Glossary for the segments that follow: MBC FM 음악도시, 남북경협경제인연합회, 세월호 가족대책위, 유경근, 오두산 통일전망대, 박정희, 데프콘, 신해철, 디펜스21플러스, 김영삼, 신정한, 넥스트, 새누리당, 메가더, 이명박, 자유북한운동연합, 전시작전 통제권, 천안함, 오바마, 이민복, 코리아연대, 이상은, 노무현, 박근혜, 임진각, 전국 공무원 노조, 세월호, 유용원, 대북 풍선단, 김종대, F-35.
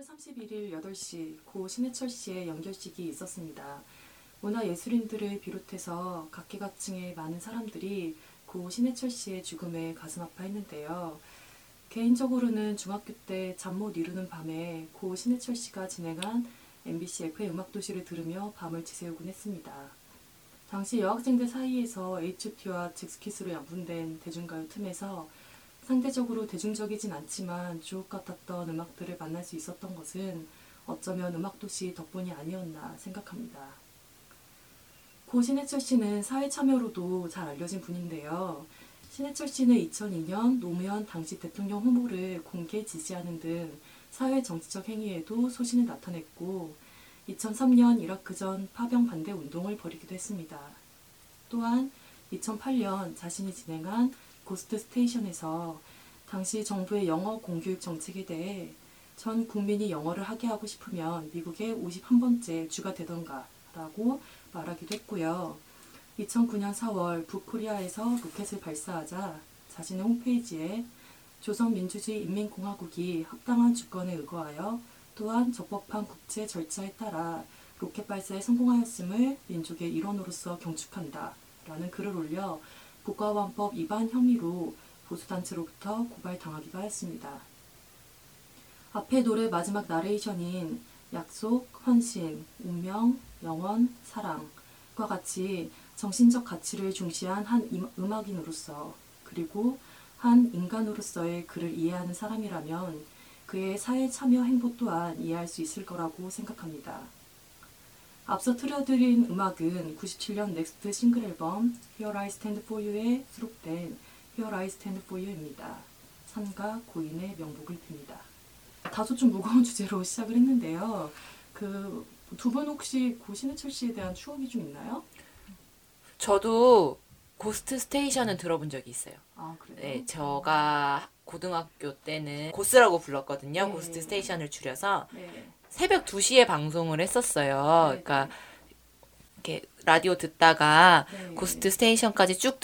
10월 31일 8시 고 신해철 씨의 연결식이 있었습니다. 문화예술인들을 비롯해서 각계각층의 많은 사람들이 고 신해철 씨의 죽음에 가슴 아파했는데요. 개인적으로는 중학교 때 잠 못 이루는 밤에 고 신해철 씨가 진행한 MBC FM 음악도시를 들으며 밤을 지새우곤 했습니다. 당시 여학생들 사이에서 H.O.T와 직스키스로 양분된 대중가요 틈에서 상대적으로 대중적이진 않지만 주옥 같았던 음악들을 만날 수 있었던 것은 어쩌면 음악도시 덕분이 아니었나 생각합니다. 고 신해철 씨는 사회 참여로도 잘 알려진 분인데요. 신해철 씨는 2002년 노무현 당시 대통령 후보를 공개 지지하는 등 사회 정치적 행위에도 소신을 나타냈고 2003년 이라크전 파병 반대 운동을 벌이기도 했습니다. 또한 2008년 자신이 진행한 고스트 스테이션에서 당시 정부의 영어 공교육 정책에 대해 전 국민이 영어를 하게 하고 싶으면 미국의 51번째 주가 되던가 라고 말하기도 했고요. 2009년 4월 북코리아에서 로켓을 발사하자 자신의 홈페이지에 조선민주주의 인민공화국이 합당한 주권에 의거하여 또한 적법한 국제 절차에 따라 로켓 발사에 성공하였음을 민족의 일원으로서 경축한다 라는 글을 올려 국가보안법 위반 혐의로 보수단체로부터 고발당하기도 하였습니다. 앞에 노래 마지막 나레이션인 약속, 헌신, 운명, 영원, 사랑과 같이 정신적 가치를 중시한 한 음악인으로서 그리고 한 인간으로서의 그를 이해하는 사람이라면 그의 사회 참여 행보 또한 이해할 수 있을 거라고 생각합니다. 앞서 틀어드린 음악은 97년 넥스트 싱글 앨범 Here I Stand For You에 수록된 Here I Stand For You입니다. 산과 고인의 명복을 빕니다. 다소 좀 무거운 주제로 시작을 했는데요. 두 분 혹시 고 신해철 씨에 대한 추억이 좀 있나요? 저도 고스트 스테이션은 들어본 적이 있어요. 아, 그래요? 네, 제가 고등학교 때는 고스라고 불렀거든요. 네. 고스트 스테이션을 줄여서. 네. 새벽 2시에 방송을 했었어요. 네네. 그러니까 이렇게 라디오 듣다가 네네. 고스트 스테이션까지 쭉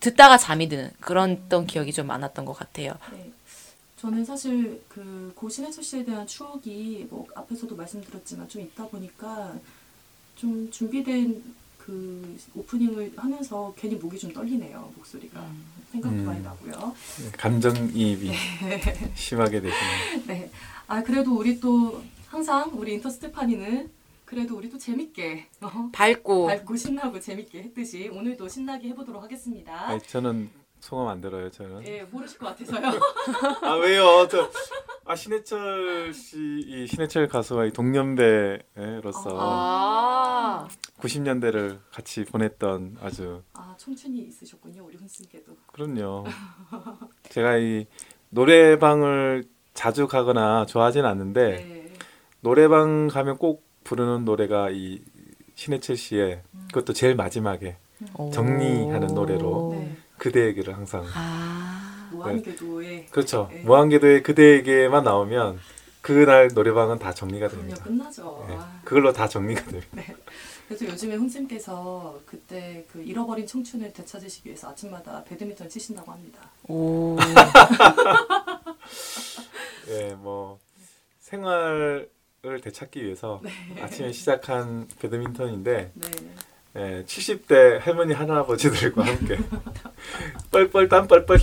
듣다가 잠이 드는 그런 기억이 좀 많았던 것 같아요. 네. 저는 사실 고 신해철 씨에 대한 추억이 앞에서도 말씀드렸지만 좀 있다 보니까 좀 준비된 오프닝을 하면서 괜히 목이 좀 떨리네요. 목소리가 생각도 많이 나고요. 감정이입이 심하게 되시네요. 네. 아 그래도 우리 또 항상 우리 인터스테파니는 그래도 우리 또 재밌게 밝고 신나고 재밌게 했듯이 오늘도 신나게 해보도록 하겠습니다. 아니, 저는 성함 안 들어요. 저는. 예, 모르실 것 같아서요. 아 왜요? 신해철 씨, 이 신해철 가수와 이 동년배로서 90년대를 같이 보냈던 아주 청춘이 있으셨군요. 우리 훈씨께도. 그럼요. 제가 이 노래방을 자주 가거나 좋아하진 않는데 네. 노래방 가면 꼭 부르는 노래가 이 신해철 씨의 그것도 제일 마지막에 정리하는 노래로 네. 그대에게를 항상 무한궤도에 그렇죠. 네. 무한궤도에 그대에게만 나오면 그날 노래방은 다 정리가 됩니다. 끝나죠. 네. 그걸로 다 정리가 됩니다. 네. 그래서 요즘에 훈쌤께서 그때 잃어버린 청춘을 되찾으시기 위해서 아침마다 배드민턴 치신다고 합니다. 오. 예, 생활을 되찾기 위해서 네. 아침에 시작한 배드민턴인데 네. 예, 70대 할머니 할아버지들과 함께 뻘뻘 땀 뻘뻘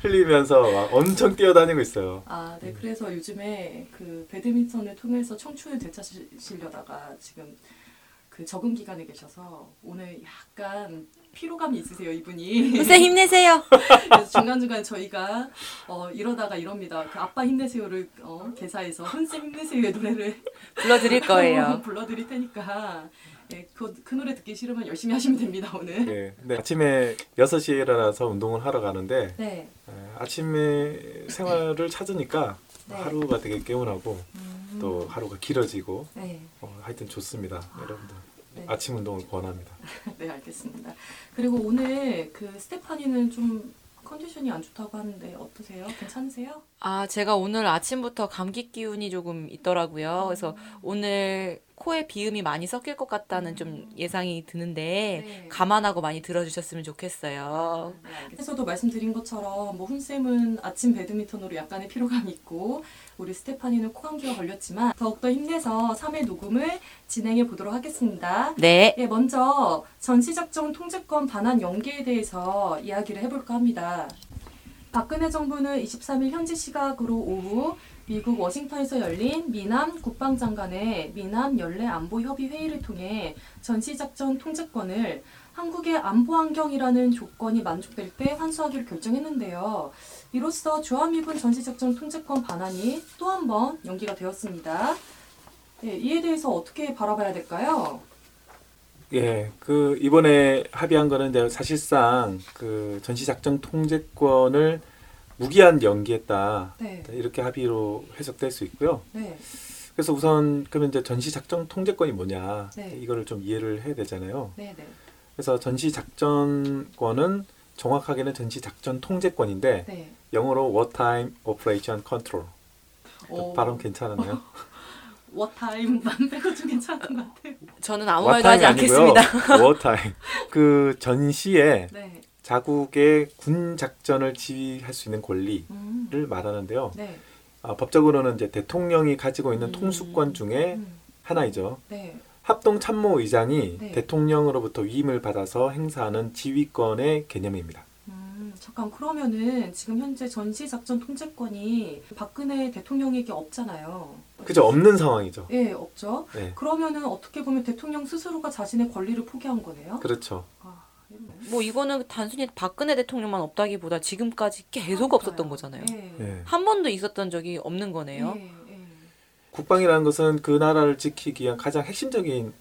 흘리면서 막 엄청 뛰어다니고 있어요. 아, 네, 그래서 요즘에 배드민턴을 통해서 청춘을 되찾으시려다가 지금 적응 기간에 계셔서 오늘 약간 피로감이 있으세요, 이분이. 선생님 힘내세요. 그래서 중간중간 저희가 이러다가 이럽니다. 아빠 힘내세요를 개사해서 선생님 힘내세요의 노래를 불러드릴 거예요. 불러드릴 테니까 예, 그 노래 듣기 싫으면 열심히 하시면 됩니다, 오늘. 네, 근데 아침에 6시에 일어나서 운동을 하러 가는데 네. 아침에 생활을 찾으니까 네. 하루가 되게 개운하고 또 하루가 길어지고 네. 하여튼 좋습니다. 여러분들 네. 아침 운동을 권합니다. 네, 알겠습니다. 그리고 오늘 스테파니는 좀 컨디션이 안 좋다고 하는데 어떠세요? 괜찮으세요? 아, 제가 오늘 아침부터 감기 기운이 조금 있더라고요. 그래서 오늘 코에 비음이 많이 섞일 것 같다는 좀 예상이 드는데 네. 감안하고 많이 들어주셨으면 좋겠어요. 앞에서도 네, 말씀드린 것처럼 뭐 훈쌤은 아침 배드민턴으로 약간의 피로감이 있고 우리 스테파니는 코감기가 걸렸지만 더욱더 힘내서 3회 녹음을 진행해 보도록 하겠습니다. 네. 예, 먼저 전시작전 통제권 반환 연기에 대해서 이야기를 해볼까 합니다. 박근혜 정부는 23일 현지 시각으로 오후 미국 워싱턴에서 열린 미남 국방장관의 미남 연례 안보협의 회의를 통해 전시작전 통제권을 한국의 안보 환경이라는 조건이 만족될 때 환수하기로 결정했는데요. 이로써 주한미군 전시작전 통제권 반환이 또 한 번 연기가 되었습니다. 네, 이에 대해서 어떻게 바라봐야 될까요? 예, 그 이번에 합의한 거는 이제 사실상 그 전시작전 통제권을 무기한 연기했다. 네. 이렇게 합의로 해석될 수 있고요. 네. 그래서 우선 그러면 이제 전시작전 통제권이 뭐냐, 네, 이거를 좀 이해를 해야 되잖아요. 네, 네. 그래서 전시작전권은 정확하게는 전시작전 통제권인데 네, 영어로 Wartime Operation Control. 발음 괜찮았나요? 워타임만 빼고 좀 괜찮은 것 같아요. 저는 아무 말도 하지 않겠습니다. 워타임. 그 전시에 네, 자국의 군 작전을 지휘할 수 있는 권리를 말하는데요. 네. 아, 법적으로는 이제 대통령이 가지고 있는 통수권 중에 하나이죠. 네. 합동 참모의장이 네, 대통령으로부터 위임을 받아서 행사하는 지휘권의 개념입니다. 잠깐 그러면은 지금 현재 전시작전 통제권이 박근혜 대통령에게 없잖아요. 그죠, 없는 상황이죠. 예, 없죠. 네. 그러면은 어떻게 보면 대통령 스스로가 자신의 권리를 포기한 거네요. 그렇죠. 아, 뭐 이거는 단순히 박근혜 대통령만 없다기보다 지금까지 계속 그러니까요. 없었던 거잖아요. 예. 예. 한 번도 있었던 적이 없는 거네요. 예. 예. 국방이라는 것은 그 나라를 지키기 위한 가장 핵심적인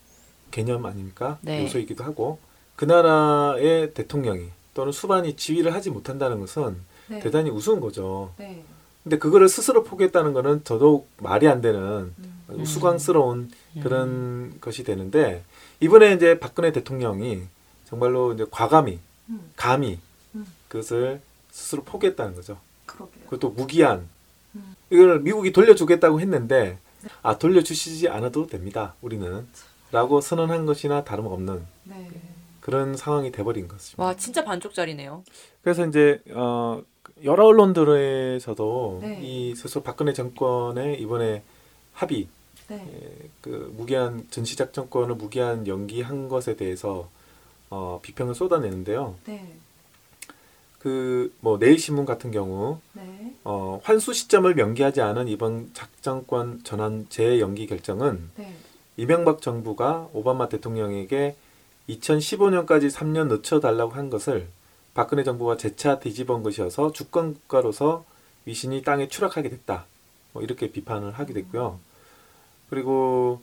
개념 아닙니까? 네. 요소이기도 하고 그 나라의 대통령이 또는 수반이 지휘를 하지 못한다는 것은 네, 대단히 우스운 거죠. 네. 근데 그거를 스스로 포기했다는 거는 더더욱 말이 안 되는 우스꽝스러운 그런 것이 되는데 이번에 이제 박근혜 대통령이 정말로 이제 과감히, 감히 그것을 스스로 포기했다는 거죠. 그러게요. 그것도 무기한. 이걸 미국이 돌려주겠다고 했는데 아, 돌려주시지 않아도 됩니다. 우리는. 라고 선언한 것이나 다름없는. 네. 그런 상황이 돼버린 것이죠. 와, 진짜 반쪽짜리네요. 그래서 이제 여러 언론들에서도 네, 이 스스로 박근혜 정권의 이번에 합의, 네, 그 무기한 전시작전권을 무기한 연기한 것에 대해서 비평을 쏟아내는데요. 네. 그 뭐 내일신문 같은 경우 네, 환수 시점을 명기하지 않은 이번 작전권 전환 재연기 결정은 네, 이명박 정부가 오바마 대통령에게 2015년까지 3년 늦춰달라고 한 것을 박근혜 정부가 재차 뒤집은 것이어서 주권국가로서 위신이 땅에 추락하게 됐다. 뭐 이렇게 비판을 하게 됐고요. 그리고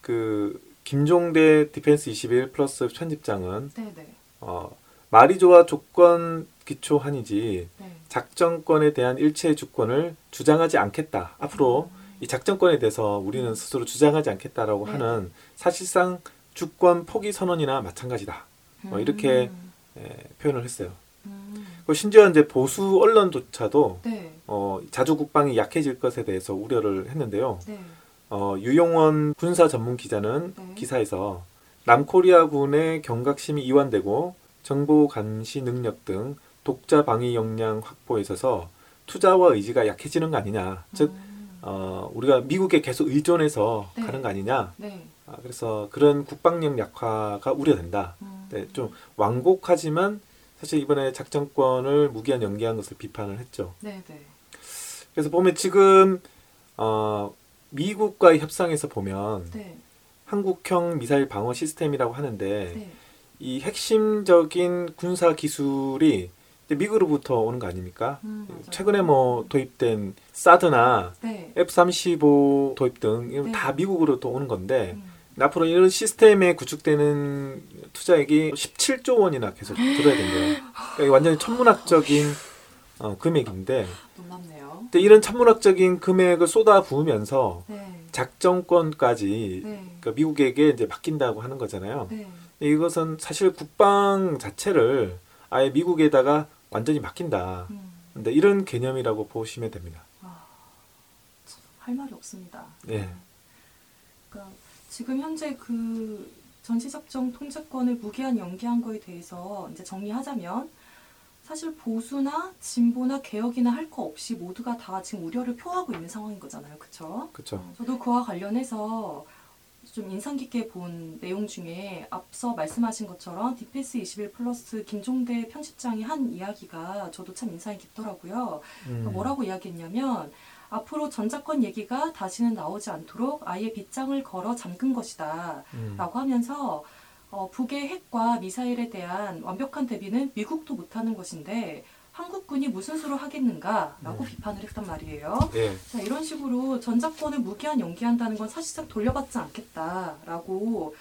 그 김종대 디펜스21플러스 편집장은 네네, 말이 좋아 조건 기초한이지 네, 작전권에 대한 일체의 주권을 주장하지 않겠다. 앞으로 이 작전권에 대해서 우리는 스스로 주장하지 않겠다라고 네, 하는 사실상 주권 포기 선언이나 마찬가지다. 뭐 이렇게 표현을 했어요. 심지어 이제 보수 언론조차도 네, 자주 국방이 약해질 것에 대해서 우려를 했는데요. 네. 유용원 군사 전문 기자는 네, 기사에서 남코리아군의 경각심이 이완되고 정보 감시 능력 등 독자 방위 역량 확보에 있어서 투자와 의지가 약해지는 거 아니냐. 즉 우리가 미국에 계속 의존해서 네, 가는 거 아니냐. 네. 아, 그래서 그런 국방력 약화가 우려된다. 네, 좀 완곡하지만 사실 이번에 작전권을 무기한 연기한 것을 비판을 했죠. 네, 네. 그래서 보면 지금 미국과의 협상에서 보면 네, 한국형 미사일 방어 시스템이라고 하는데 네, 이 핵심적인 군사 기술이 미국으로부터 오는 거 아닙니까? 최근에 뭐 도입된 사드나 네, F-35 도입 등 다 네, 미국으로 또 오는 건데 앞으로 이런 시스템에 구축되는 투자액이 17조 원이나 계속 들어야 된대요. 그러니까 완전히 천문학적인 금액인데 놀랍네요. 근데 이런 천문학적인 금액을 쏟아 부으면서 네, 작전권까지 네, 그러니까 미국에게 이제 맡긴다고 하는 거잖아요. 네. 이것은 사실 국방 자체를 아예 미국에다가 완전히 맡긴다. 근데 이런 개념이라고 보시면 됩니다. 아, 참 할 말이 없습니다. 예. 그러니까 지금 현재 그 전시작전 통제권을 무기한 연기한 거에 대해서 이제 정리하자면, 사실 보수나 진보나 개혁이나 할 거 없이 모두가 다 지금 우려를 표하고 있는 상황인 거잖아요. 그렇죠? 그렇죠. 저도 그와 관련해서 좀 인상 깊게 본 내용 중에 앞서 말씀하신 것처럼 디펜스21플러스 김종대 편집장이 한 이야기가 저도 참 인상이 깊더라고요. 그러니까 뭐라고 이야기했냐면, 앞으로 전작권 얘기가 다시는 나오지 않도록 아예 빗장을 걸어 잠근 것이다 라고 하면서, 북의 핵과 미사일에 대한 완벽한 대비는 미국도 못하는 것인데 한국군이 무슨 수로 하겠는가라고 비판을 했단 말이에요. 네. 자, 이런 식으로 전작권을 무기한 연기한다는 건 사실상 돌려받지 않겠다라고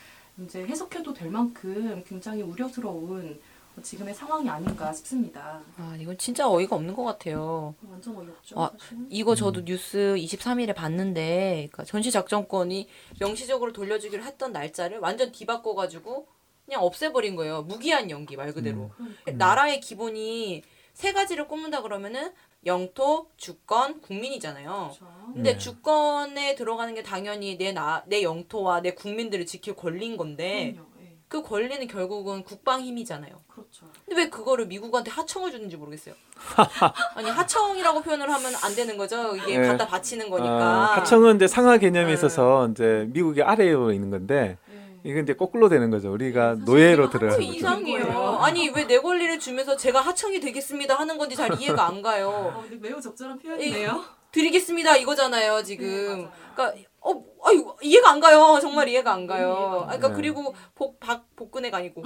이제 해석해도 될 만큼 굉장히 우려스러운 지금의 상황이 아닌가 싶습니다. 아, 이건 진짜 어이가 없는 것 같아요. 완전 어이없죠. 아, 이거 저도 뉴스 23일에 봤는데, 그러니까 전시작전권이 명시적으로 돌려주기로 했던 날짜를 완전 뒤바꿔가지고 그냥 없애버린 거예요. 무기한 연기 말 그대로. 나라의 기본이 세 가지를 꼽는다 그러면은 영토, 주권, 국민이잖아요. 그렇죠. 근데 주권에 들어가는 게 당연히 내 영토와 내 국민들을 지킬 권리인 건데, 그럼요. 그 권리는 결국은 국방 힘이잖아요. 그렇죠. 근데 왜 그거를 미국한테 하청을 주는지 모르겠어요. 아니, 하청이라고 표현을 하면 안 되는 거죠. 이게 네. 갖다 바치는 거니까. 하청은 이제 상하 개념에 있어서 이제 미국이 아래에 있는 건데, 이게 이제 거꾸로 되는 거죠. 우리가 노예로 들어가는 거죠. 이상해요. 아니, 왜 내 권리를 주면서 제가 하청이 되겠습니다 하는 건지 잘 이해가 안 가요. 근데 매우 적절한 표현이네요. 드리겠습니다 이거잖아요 지금. 그러니까 이해가 안 가요. 정말 이해가 안 가요. 그러니까 네. 그리고 복근해가 아니고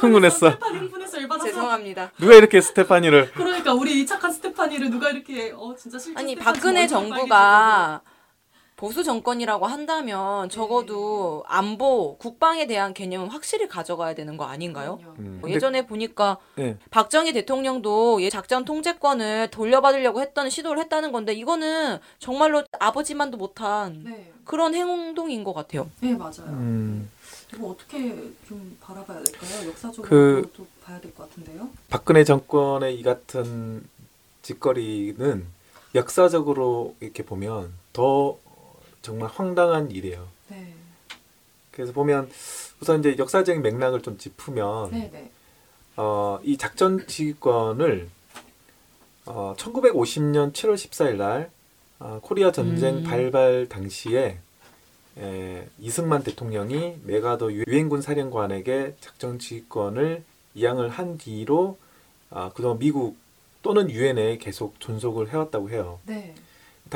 흥분했어. 죄송합니다. 누가 이렇게 스테파니를? 그러니까 우리 이 착한 스테파니를 누가 이렇게 진짜 실제. 아니, 박근혜 정부가 보수 정권이라고 한다면 적어도 안보, 국방에 대한 개념은 확실히 가져가야 되는 거 아닌가요? 예전에 보니까 박정희 대통령도 작전 통제권을 돌려받으려고 했던 시도를 했다는 건데, 이거는 정말로 아버지만도 못한 그런 행동인 것 같아요. 네, 맞아요. 이거 어떻게 좀 바라봐야 될까요? 역사적으로 또 봐야 될 것 같은데요. 박근혜 정권의 이 같은 짓거리는 역사적으로 이렇게 보면 더 정말 황당한 일이에요. 네. 그래서 보면 우선 이제 역사적인 맥락을 좀 짚으면, 네. 이 작전 지휘권을 1950년 7월 14일 날 코리아 전쟁 발발 당시에 이승만 대통령이 메가더 유엔군 사령관에게 작전 지휘권을 이양을 한 뒤로 그동안 미국 또는 유엔에 계속 존속을 해왔다고 해요. 네.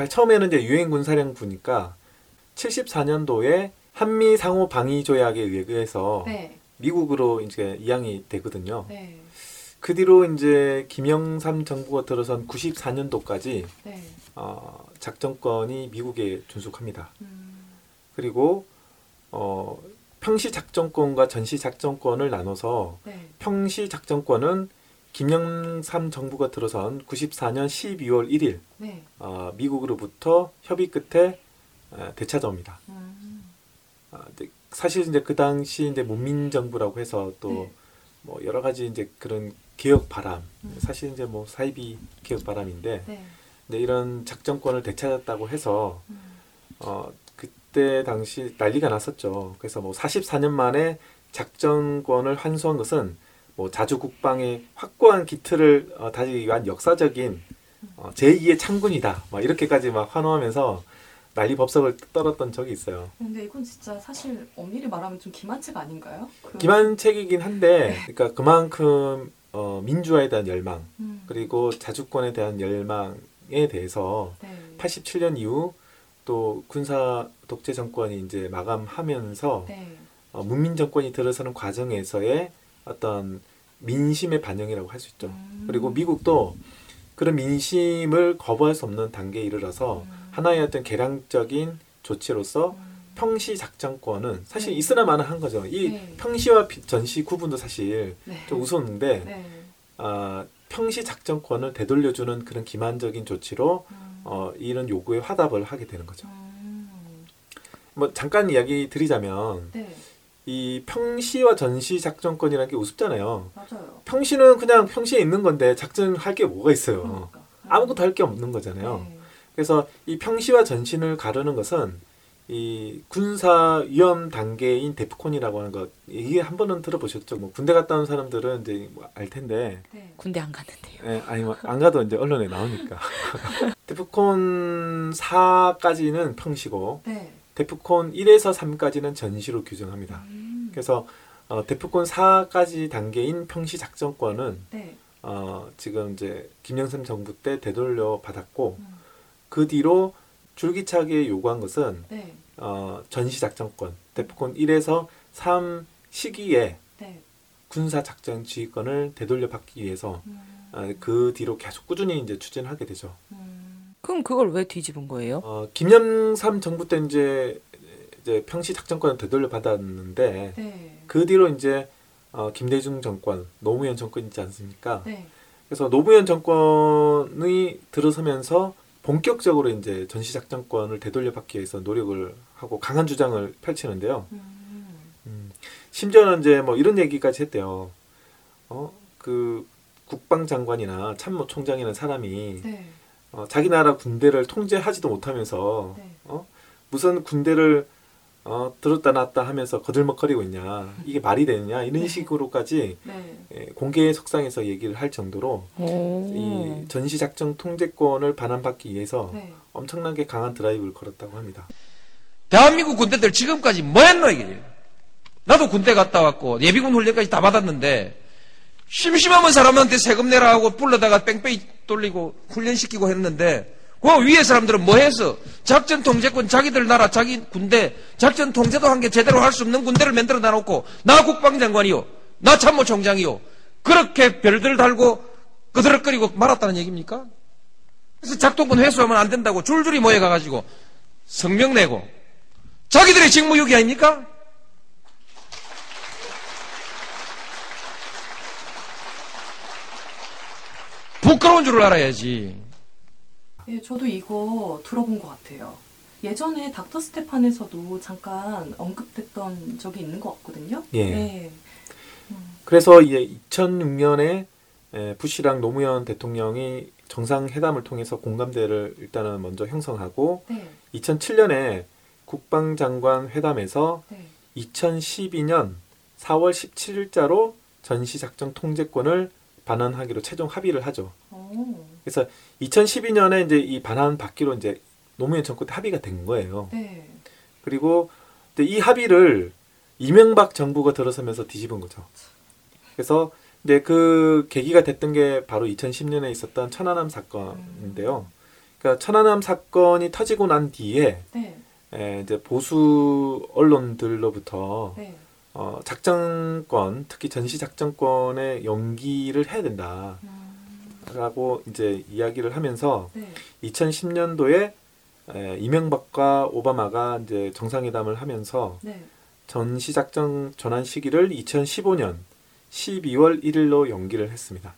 처음에는 이제 유엔군 사령부니까 74년도에 한미 상호 방위 조약에 의해서 미국으로 이제 이양이 되거든요. 네. 그 뒤로 이제 김영삼 정부가 들어선 94년도까지 작전권이 미국에 존속합니다. 그리고 평시 작전권과 전시 작전권을 나눠서 평시 작전권은 김영삼 정부가 들어선 94년 12월 1일 미국으로부터 협의 끝에 되찾아옵니다. 사실 이제 그 당시 이제 문민정부라고 해서 또 뭐 여러 가지 이제 그런 개혁 바람, 사실 이제 뭐 사이비 개혁 바람인데 이제 이런 작전권을 되찾았다고 해서 그때 당시 난리가 났었죠. 그래서 뭐 44년 만에 작전권을 환수한 것은 뭐 자주 국방의 확고한 기틀을 다지기 위한 역사적인 제2의 창군이다. 막 이렇게까지 막 환호하면서 난리법석을 떨었던 적이 있어요. 근데 이건 진짜 사실 엄밀히 말하면 좀 기만책 아닌가요? 기만책이긴 한데, 그러니까 그만큼 민주화에 대한 열망, 그리고 자주권에 대한 열망에 대해서 87년 이후 또 군사 독재 정권이 이제 마감하면서 문민 정권이 들어서는 과정에서의 어떤 민심의 반영이라고 할 수 있죠. 그리고 미국도 그런 민심을 거부할 수 없는 단계에 이르러서 하나의 어떤 개량적인 조치로서 평시 작전권은 사실 있으나마나 한 거죠. 이 평시와 전시 구분도 사실 좀 우스웠는데 평시 작전권을 되돌려주는 그런 기만적인 조치로 이런 요구에 화답을 하게 되는 거죠. 뭐 잠깐 이야기 드리자면 이 평시와 전시 작전권이라는 게 우습잖아요. 맞아요. 평시는 그냥 평시에 있는 건데 작전할 게 뭐가 있어요. 그러니까. 아무것도 할 게 없는 거잖아요. 네. 그래서 이 평시와 전신을 가르는 것은 이 군사 위험 단계인 데프콘이라고 하는 것, 이게 한 번은 들어보셨죠? 뭐 군대 갔다 온 사람들은 이제 뭐 알 텐데. 네. 군대 안 갔는데요. 네, 아니 뭐 안 가도 이제 언론에 나오니까. 데프콘 4까지는 평시고, 네. 데프콘 1에서 3까지는 전시로 규정합니다. 그래서 데프콘 4까지 단계인 평시 작전권은 네. 지금 이제 김영삼 정부 때 되돌려 받았고 그 뒤로 줄기차게 요구한 것은 네. 전시작전권, 데프콘 1에서 3 시기에 네. 군사작전 지휘권을 되돌려 받기 위해서 그 뒤로 계속 꾸준히 이제 추진하게 되죠. 그럼 그걸 왜 뒤집은 거예요? 김영삼 정부 때 이제 평시작전권을 되돌려 받았는데 네. 그 뒤로 이제 김대중 정권, 노무현 정권 있지 않습니까? 네. 그래서 노무현 정권이 들어서면서 본격적으로 이제 전시작전권을 되돌려 받기 위해서 노력을 하고 강한 주장을 펼치는데요. 심지어는 이제 뭐 이런 얘기까지 했대요. 그 국방장관이나 참모총장이라는 사람이 네. 자기 나라 군대를 통제하지도 못하면서 네. 무슨 군대를 들었다 놨다 하면서 거들먹거리고 있냐, 이게 말이 되느냐, 이런 네. 식으로까지 네. 공개 석상에서 얘기를 할 정도로 이 전시작전 통제권을 반환받기 위해서 네. 엄청나게 강한 드라이브를 걸었다고 합니다. 대한민국 군대들 지금까지 뭐 했나 이게. 나도 군대 갔다 왔고 예비군 훈련까지 다 받았는데 심심하면 사람한테 세금 내라 하고 불러다가 뺑뺑이 돌리고 훈련시키고 했는데 그 위에 사람들은 뭐 해서 작전 통제권, 자기들 나라, 자기 군대, 작전 통제도 한 게 제대로 할 수 없는 군대를 만들어 놔놓고, 나 국방장관이요, 나 참모총장이요, 그렇게 별들 달고 끄드럭거리고 말았다는 얘기입니까? 그래서 작동권 회수하면 안 된다고 줄줄이 모여가가지고 성명 내고, 자기들의 직무유기 아닙니까? 부끄러운 줄을 알아야지. 예, 저도 이거 들어본 것 같아요. 예전에 닥터 스테판에서도 잠깐 언급됐던 적이 있는 것 같거든요. 예. 네. 그래서 이제 2006년에 부시랑 노무현 대통령이 정상회담을 통해서 공감대를 일단은 먼저 형성하고 네. 2007년에 국방장관 회담에서 네. 2012년 4월 17일자로 전시작전 통제권을 반환하기로 최종 합의를 하죠. 그래서 2012년에 이제 이 반환 받기로 이제 노무현 정권 때 합의가 된 거예요. 네. 그리고 이 합의를 이명박 정부가 들어서면서 뒤집은 거죠. 그래서 이제 그 계기가 됐던 게 바로 2010년에 있었던 천안함 사건인데요. 그러니까 천안함 사건이 터지고 난 뒤에 네. 이제 보수 언론들로부터 네. 작전권, 특히 전시 작전권의 연기를 해야 된다. 라고 이제 이야기를 하면서 네. 2010년도에 이명박과 오바마가 이제 정상회담을 하면서 네. 전시작전 전환 시기를 2015년 12월 1일로 연기를 했습니다.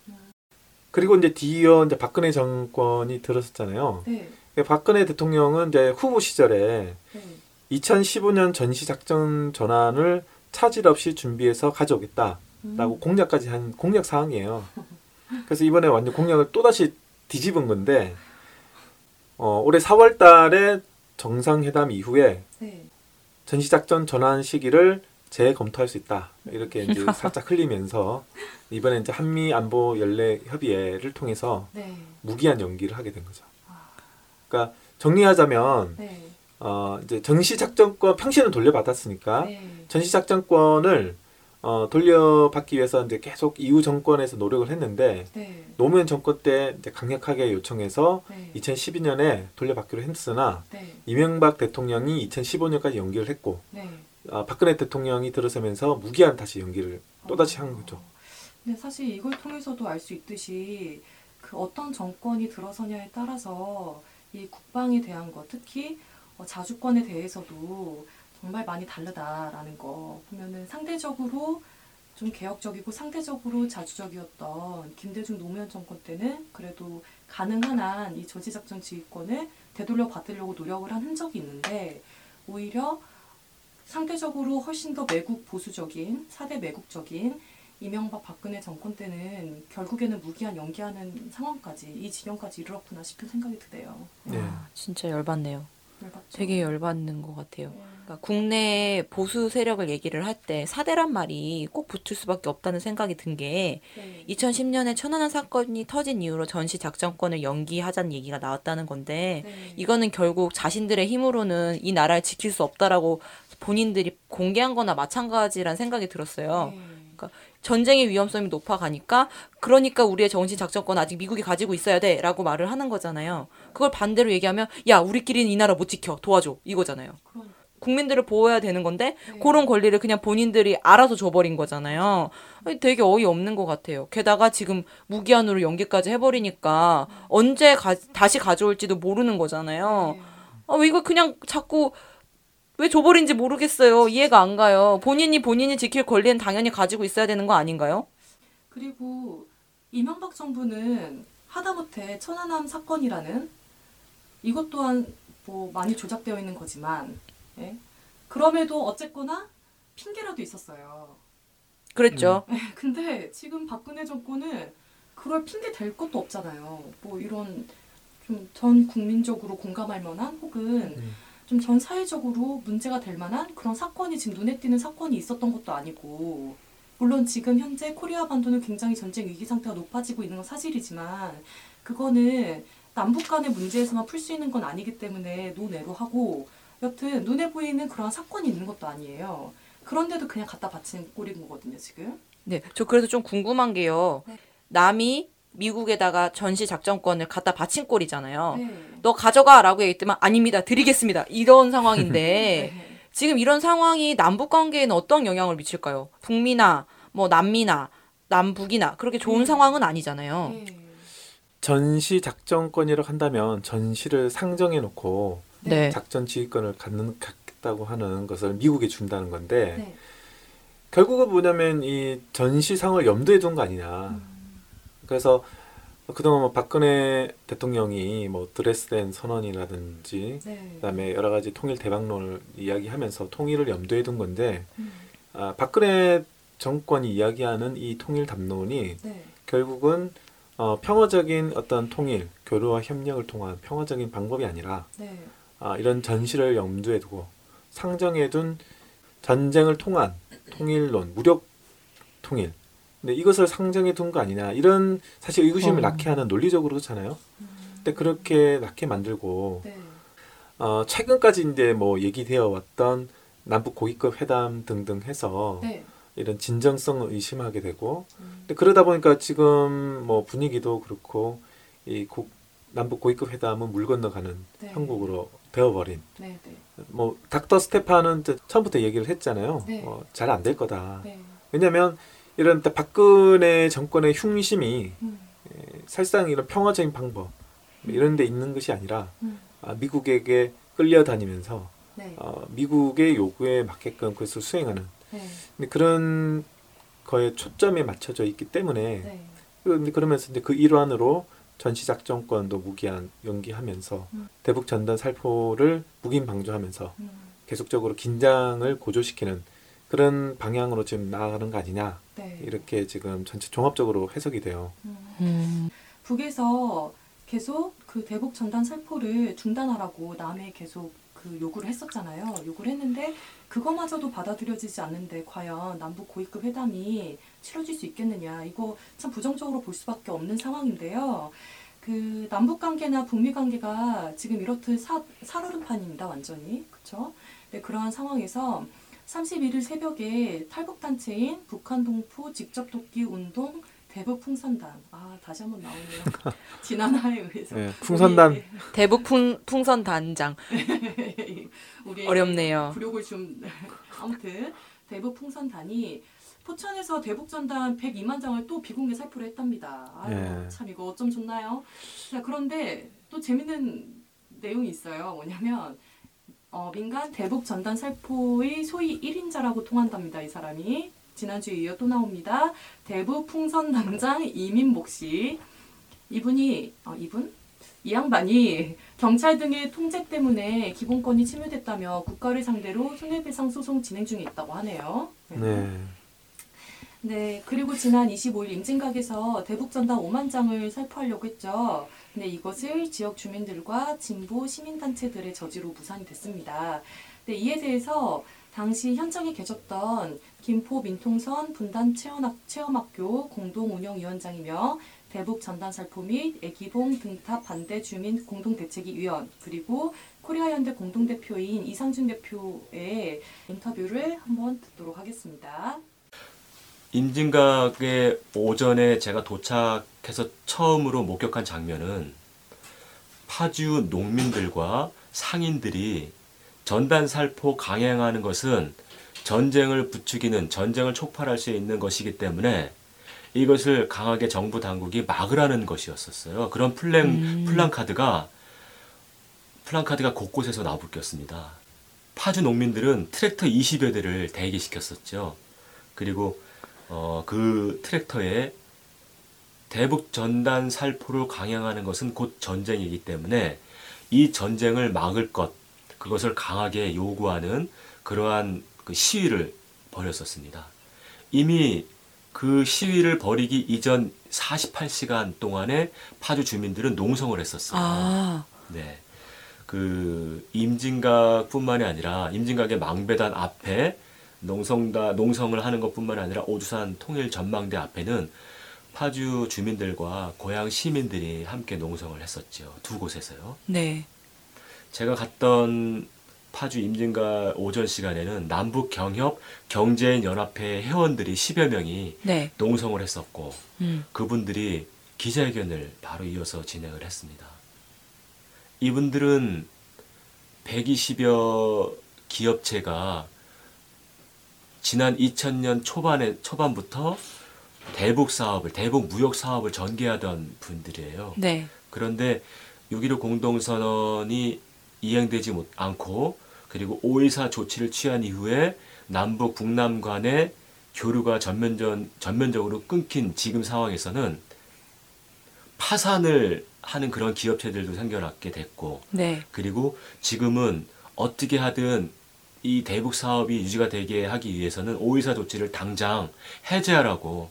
그리고 이제 뒤이어 이제 박근혜 정권이 들어섰잖아요. 네. 박근혜 대통령은 이제 후보 시절에 네. 2015년 전시작전 전환을 차질 없이 준비해서 가져오겠다라고 공약까지 한 공약 사항이에요. 그래서 이번에 완전 공약을 또다시 뒤집은 건데 올해 4월 달에 정상회담 이후에 네. 전시작전 전환 시기를 재검토할 수 있다. 이렇게 이제 살짝 흘리면서 이번에 이제 한미 안보 연례 협의회를 통해서 네. 무기한 연기를 하게 된 거죠. 그러니까 정리하자면 네. 이제 전시작전권 평시는 돌려받았으니까 네. 전시작전권을 돌려받기 위해서 이제 계속 이후 정권에서 노력을 했는데 네. 노무현 정권 때 이제 강력하게 요청해서 네. 2012년에 돌려받기로 했으나 네. 이명박 대통령이 2015년까지 연기를 했고 네. 박근혜 대통령이 들어서면서 무기한 다시 연기를 또다시 한 거죠. 근데 사실 이걸 통해서도 알 수 있듯이 그 어떤 정권이 들어서냐에 따라서 이 국방에 대한 것, 특히 자주권에 대해서도 정말 많이 다르다라는 거 보면은 상대적으로 좀 개혁적이고 상대적으로 자주적이었던 김대중 노무현 정권 때는 그래도 가능한 한 이 전시작전 지휘권을 되돌려 받으려고 노력을 한 흔적이 있는데 오히려 상대적으로 훨씬 더 매국 보수적인, 4대 매국적인 이명박 박근혜 정권 때는 결국에는 무기한 연기하는 상황까지, 이 지경까지 이르렀구나 싶은 생각이 드네요. 네. 와, 진짜 열받네요. 열받죠. 되게 열받는 것 같아요. 그러니까 국내 보수 세력을 얘기를 할 때 4대란 말이 꼭 붙을 수밖에 없다는 생각이 든 게 2010년에 천안함 사건이 터진 이후로 전시 작전권을 연기하자는 얘기가 나왔다는 건데 이거는 결국 자신들의 힘으로는 이 나라를 지킬 수 없다라고 본인들이 공개한 거나 마찬가지란 생각이 들었어요. 그러니까 전쟁의 위험성이 높아가니까 그러니까 우리의 정신작전권 아직 미국이 가지고 있어야 돼 라고 말을 하는 거잖아요. 그걸 반대로 얘기하면 야 우리끼리는 이 나라 못 지켜 도와줘 이거잖아요. 국민들을 보호해야 되는 건데 그런 권리를 그냥 본인들이 알아서 줘버린 거잖아요. 되게 어이없는 것 같아요. 게다가 지금 무기한으로 연기까지 해버리니까 언제 다시 가져올지도 모르는 거잖아요. 이거 그냥 자꾸 왜 줘버린지 모르겠어요. 이해가 안 가요. 본인이 지킬 권리는 당연히 가지고 있어야 되는 거 아닌가요? 그리고 이명박 정부는 하다못해 천안함 사건이라는 이것 또한 뭐 많이 조작되어 있는 거지만 그럼에도 어쨌거나 핑계라도 있었어요. 그랬죠. 근데 지금 박근혜 정권은 그럴 핑계 될 것도 없잖아요. 뭐 이런 좀 전 국민적으로 공감할 만한 혹은 좀 전 사회적으로 문제가 될 만한 그런 사건이 지금 눈에 띄는 사건이 있었던 것도 아니고, 물론 지금 현재 코리아 반도는 굉장히 전쟁 위기 상태가 높아지고 있는 건 사실이지만 그거는 남북 간의 문제에서만 풀 수 있는 건 아니기 때문에 논외로 하고, 여튼 눈에 보이는 그런 사건이 있는 것도 아니에요. 그런데도 그냥 갖다 바치는 꼴인 거거든요 지금. 네, 저 그래서 좀 궁금한 게요. 남이 미국에다가 전시 작전권을 갖다 바친 꼴이잖아요. 너 가져가 라고 얘기했지만 아닙니다. 드리겠습니다. 이런 상황인데 지금 이런 상황이 남북관계에는 어떤 영향을 미칠까요? 북미나 뭐 남미나 남북이나 그렇게 좋은 상황은 아니잖아요. 전시 작전권이라고 한다면 전시를 상정해놓고 작전 지휘권을 갖겠다고 하는 것을 미국에 준다는 건데 결국은 뭐냐면 이 전시상을 염두에 둔 거 아니냐. 그래서 그동안 뭐 박근혜 대통령이 뭐 드레스덴 선언이라든지 그다음에 여러 가지 통일 대박론을 이야기하면서 통일을 염두에 둔 건데 박근혜 정권이 이야기하는 이 통일 담론이 결국은 평화적인 어떤 통일, 교류와 협력을 통한 평화적인 방법이 아니라 이런 전시를 염두에 두고 상정해 둔 전쟁을 통한 통일론, 무력 통일, 근데 이것을 상정해 둔 거 아니냐 이런 사실 의구심을 낳게 하는 논리적으로 그렇잖아요. 근데 그렇게 낳게 만들고 최근까지 이제 뭐 얘기되어 왔던 남북 고위급 회담 등등 해서 이런 진정성을 의심하게 되고 근데 그러다 보니까 지금 뭐 분위기도 그렇고 이 남북 고위급 회담은 물 건너가는 형국으로 되어버린. 뭐 닥터 스테파는 처음부터 얘기를 했잖아요. 잘 안 될 거다. 왜냐하면 이런 박근혜 정권의 흉심이 사실상 이런 평화적인 방법 이런 데 있는 것이 아니라 미국에게 끌려다니면서 미국의 요구에 맞게끔 그것을 수행하는 근데 그런 거에 초점에 맞춰져 있기 때문에 근데 그러면서 이제 그 일환으로 전시작전권도 무기한 연기하면서 대북 전단 살포를 무기인 방조하면서 계속적으로 긴장을 고조시키는 그런 방향으로 지금 나아가는 거 아니냐 이렇게 지금 전체 종합적으로 해석이 돼요. 북에서 계속 그 대북 전단 살포를 중단하라고 남에 계속 그 요구를 했었잖아요. 요구를 했는데 그거마저도 받아들여지지 않는데 과연 남북 고위급 회담이 치러질 수 있겠느냐, 이거 참 부정적으로 볼 수밖에 없는 상황인데요. 그 남북 관계나 북미 관계가 지금 이렇듯 살얼음판입니다 완전히. 그렇죠? 네, 그러한 상황에서 31일 새벽에 탈북단체인 북한 동포 직접 돕기 운동 대북 풍선단. 아, 다시 한번 나오네요. 지난화에 의해서. 네, 풍선단. 우리, 대북 풍선단장. 어렵네요. 부력을 좀. 아무튼 대북 풍선단이 포천에서 대북전단 102만 장을 또 비공개 살포를 했답니다. 아유, 참 이거 어쩜 좋나요? 자, 그런데 또 재밌는 내용이 있어요. 뭐냐면 민간 대북 전단 살포의 소위 1인자라고 통한답니다. 이 사람이 지난주에 이어 또 나옵니다. 대북 풍선단장 이민복 씨. 이분이 이 양반이 경찰 등의 통제 때문에 기본권이 침해됐다며 국가를 상대로 손해배상 소송 진행 중에 있다고 하네요. 네. 네, 그리고 지난 25일 임진각에서 대북전단 5만 장을 살포하려고 했죠. 근데 이것을 지역 주민들과 진보 시민단체들의 저지로 무산이 됐습니다. 근데 이에 대해서 당시 현장에 계셨던 김포 민통선 분단 체험학교 공동운영위원장이며 대북 전단 살포 및 애기봉 등탑 반대 주민 공동대책위 위원 그리고 코리아연대 공동대표인 이상준 대표의 인터뷰를 한번 듣도록 하겠습니다. 임진각에 오전에 제가 도착해서 처음으로 목격한 장면은 파주 농민들과 상인들이 전단 살포 강행하는 것은 전쟁을 부추기는, 전쟁을 촉발할 수 있는 것이기 때문에 이것을 강하게 정부 당국이 막으라는 것이었어요. 그런 플랜카드가 곳곳에서 나부꼈습니다. 파주 농민들은 트랙터 20여 대를 대기시켰었죠. 그리고 그 트랙터에 대북 전단 살포를 강행하는 것은 곧 전쟁이기 때문에 이 전쟁을 막을 것, 그것을 강하게 요구하는 그러한 그 시위를 벌였었습니다. 이미 그 시위를 벌이기 이전 48시간 동안에 파주 주민들은 농성을 했었어요. 아. 네, 그 임진각뿐만이 아니라 임진각의 망배단 앞에 농성을 하는 것뿐만 아니라 오두산 통일전망대 앞에는 파주 주민들과 고향 시민들이 함께 농성을 했었죠. 두 곳에서요. 네. 제가 갔던 파주 임진각 오전 시간에는 남북경협경제인연합회 회원들이 10여 명이 네. 농성을 했었고 그분들이 기자회견을 바로 이어서 진행을 했습니다. 이분들은 120여 기업체가 지난 2000년 초반부터 대북 무역 사업을 전개하던 분들이에요. 네. 그런데 6.15 공동선언이 이행되지 않고 그리고 5.24 조치를 취한 이후에 남북 북남 간의 교류가 전면적으로 끊긴 지금 상황에서는 파산을 하는 그런 기업체들도 생겨났게 됐고 네. 그리고 지금은 어떻게 하든 이 대북 사업이 유지가 되게 하기 위해서는 5.24 조치를 당장 해제하라고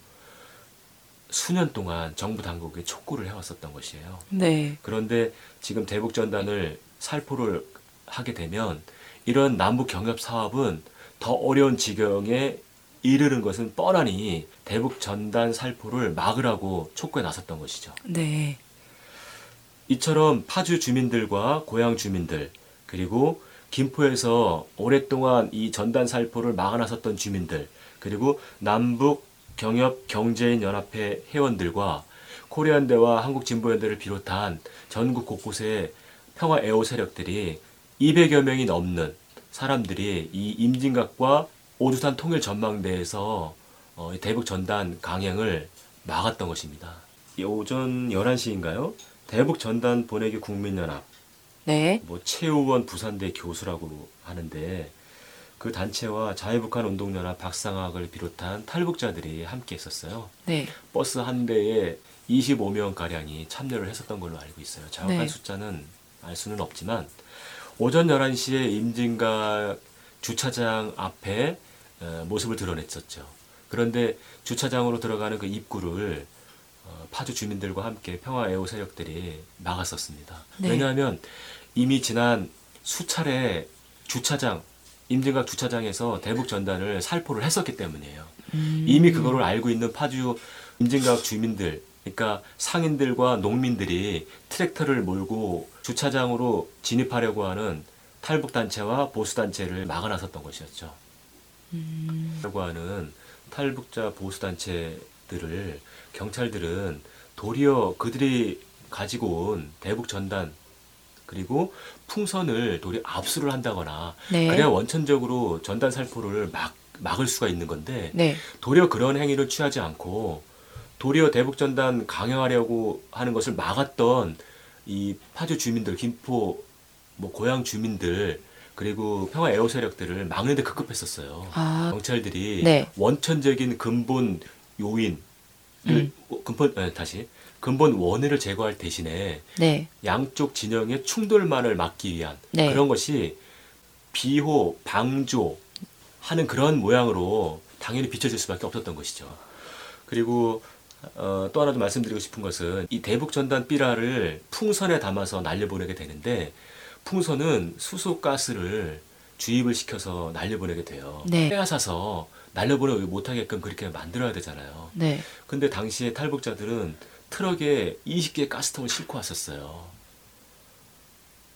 수년 동안 정부 당국에 촉구를 해왔었던 것이에요. 네. 그런데 지금 대북 전단을 살포를 하게 되면 이런 남북 경협 사업은 더 어려운 지경에 이르는 것은 뻔하니 대북 전단 살포를 막으라고 촉구에 나섰던 것이죠. 네. 이처럼 파주 주민들과 고향 주민들 그리고 김포에서 오랫동안 이 전단 살포를 막아놨었던 주민들 그리고 남북 경협 경제인연합회 회원들과 코리아연대와 한국진보연대를 비롯한 전국 곳곳의 평화 애호 세력들이 200여 명이 넘는 사람들이 이 임진각과 오두산 통일 전망대에서 대북 전단 강행을 막았던 것입니다. 오전 11시인가요? 대북 전단 보내기 국민연합. 네. 뭐 최우원 부산대 교수라고 하는데 그 단체와 자유북한운동연합 박상학을 비롯한 탈북자들이 함께 했었어요. 네. 버스 한 대에 25명가량이 참여를 했었던 걸로 알고 있어요. 정확한 네. 숫자는 알 수는 없지만 오전 11시에 임진각 주차장 앞에 모습을 드러냈었죠. 그런데 주차장으로 들어가는 그 입구를 파주 주민들과 함께 평화 애호 세력들이 막았었습니다. 네. 왜냐하면 이미 지난 수차례 임진각 주차장에서 대북 전단을 살포를 했었기 때문이에요. 이미 그거를 알고 있는 파주 임진각 주민들, 그러니까 상인들과 농민들이 트랙터를 몰고 주차장으로 진입하려고 하는 탈북단체와 보수단체를 막아놨었던 것이었죠. 라고 하는 탈북자 보수단체들을 경찰들은 도리어 그들이 가지고 온 대북 전단 그리고 풍선을 도리어 압수를 한다거나 네. 그래야 원천적으로 전단 살포를 막을 수가 있는 건데 네. 도리어 그런 행위를 취하지 않고 도리어 대북 전단 강행하려고 하는 것을 막았던 이 파주 주민들, 김포 뭐 고향 주민들 그리고 평화 애호 세력들을 막는 데 급급했었어요. 아. 경찰들이 네. 원천적인 근본 근본 원인을 제거할 대신에 네. 양쪽 진영의 충돌만을 막기 위한 네. 그런 것이 비호, 방조 하는 그런 모양으로 당연히 비춰질 수밖에 없었던 것이죠. 그리고 또 하나 좀 말씀드리고 싶은 것은 이 대북전단 삐라를 풍선에 담아서 날려보내게 되는데 풍선은 수소가스를 주입을 시켜서 날려보내게 돼요. 네. 빼앗아서 날려보내지 못하게끔 그렇게 만들어야 되잖아요. 네. 근데 당시에 탈북자들은 트럭에 20개의 가스통을 싣고 왔었어요.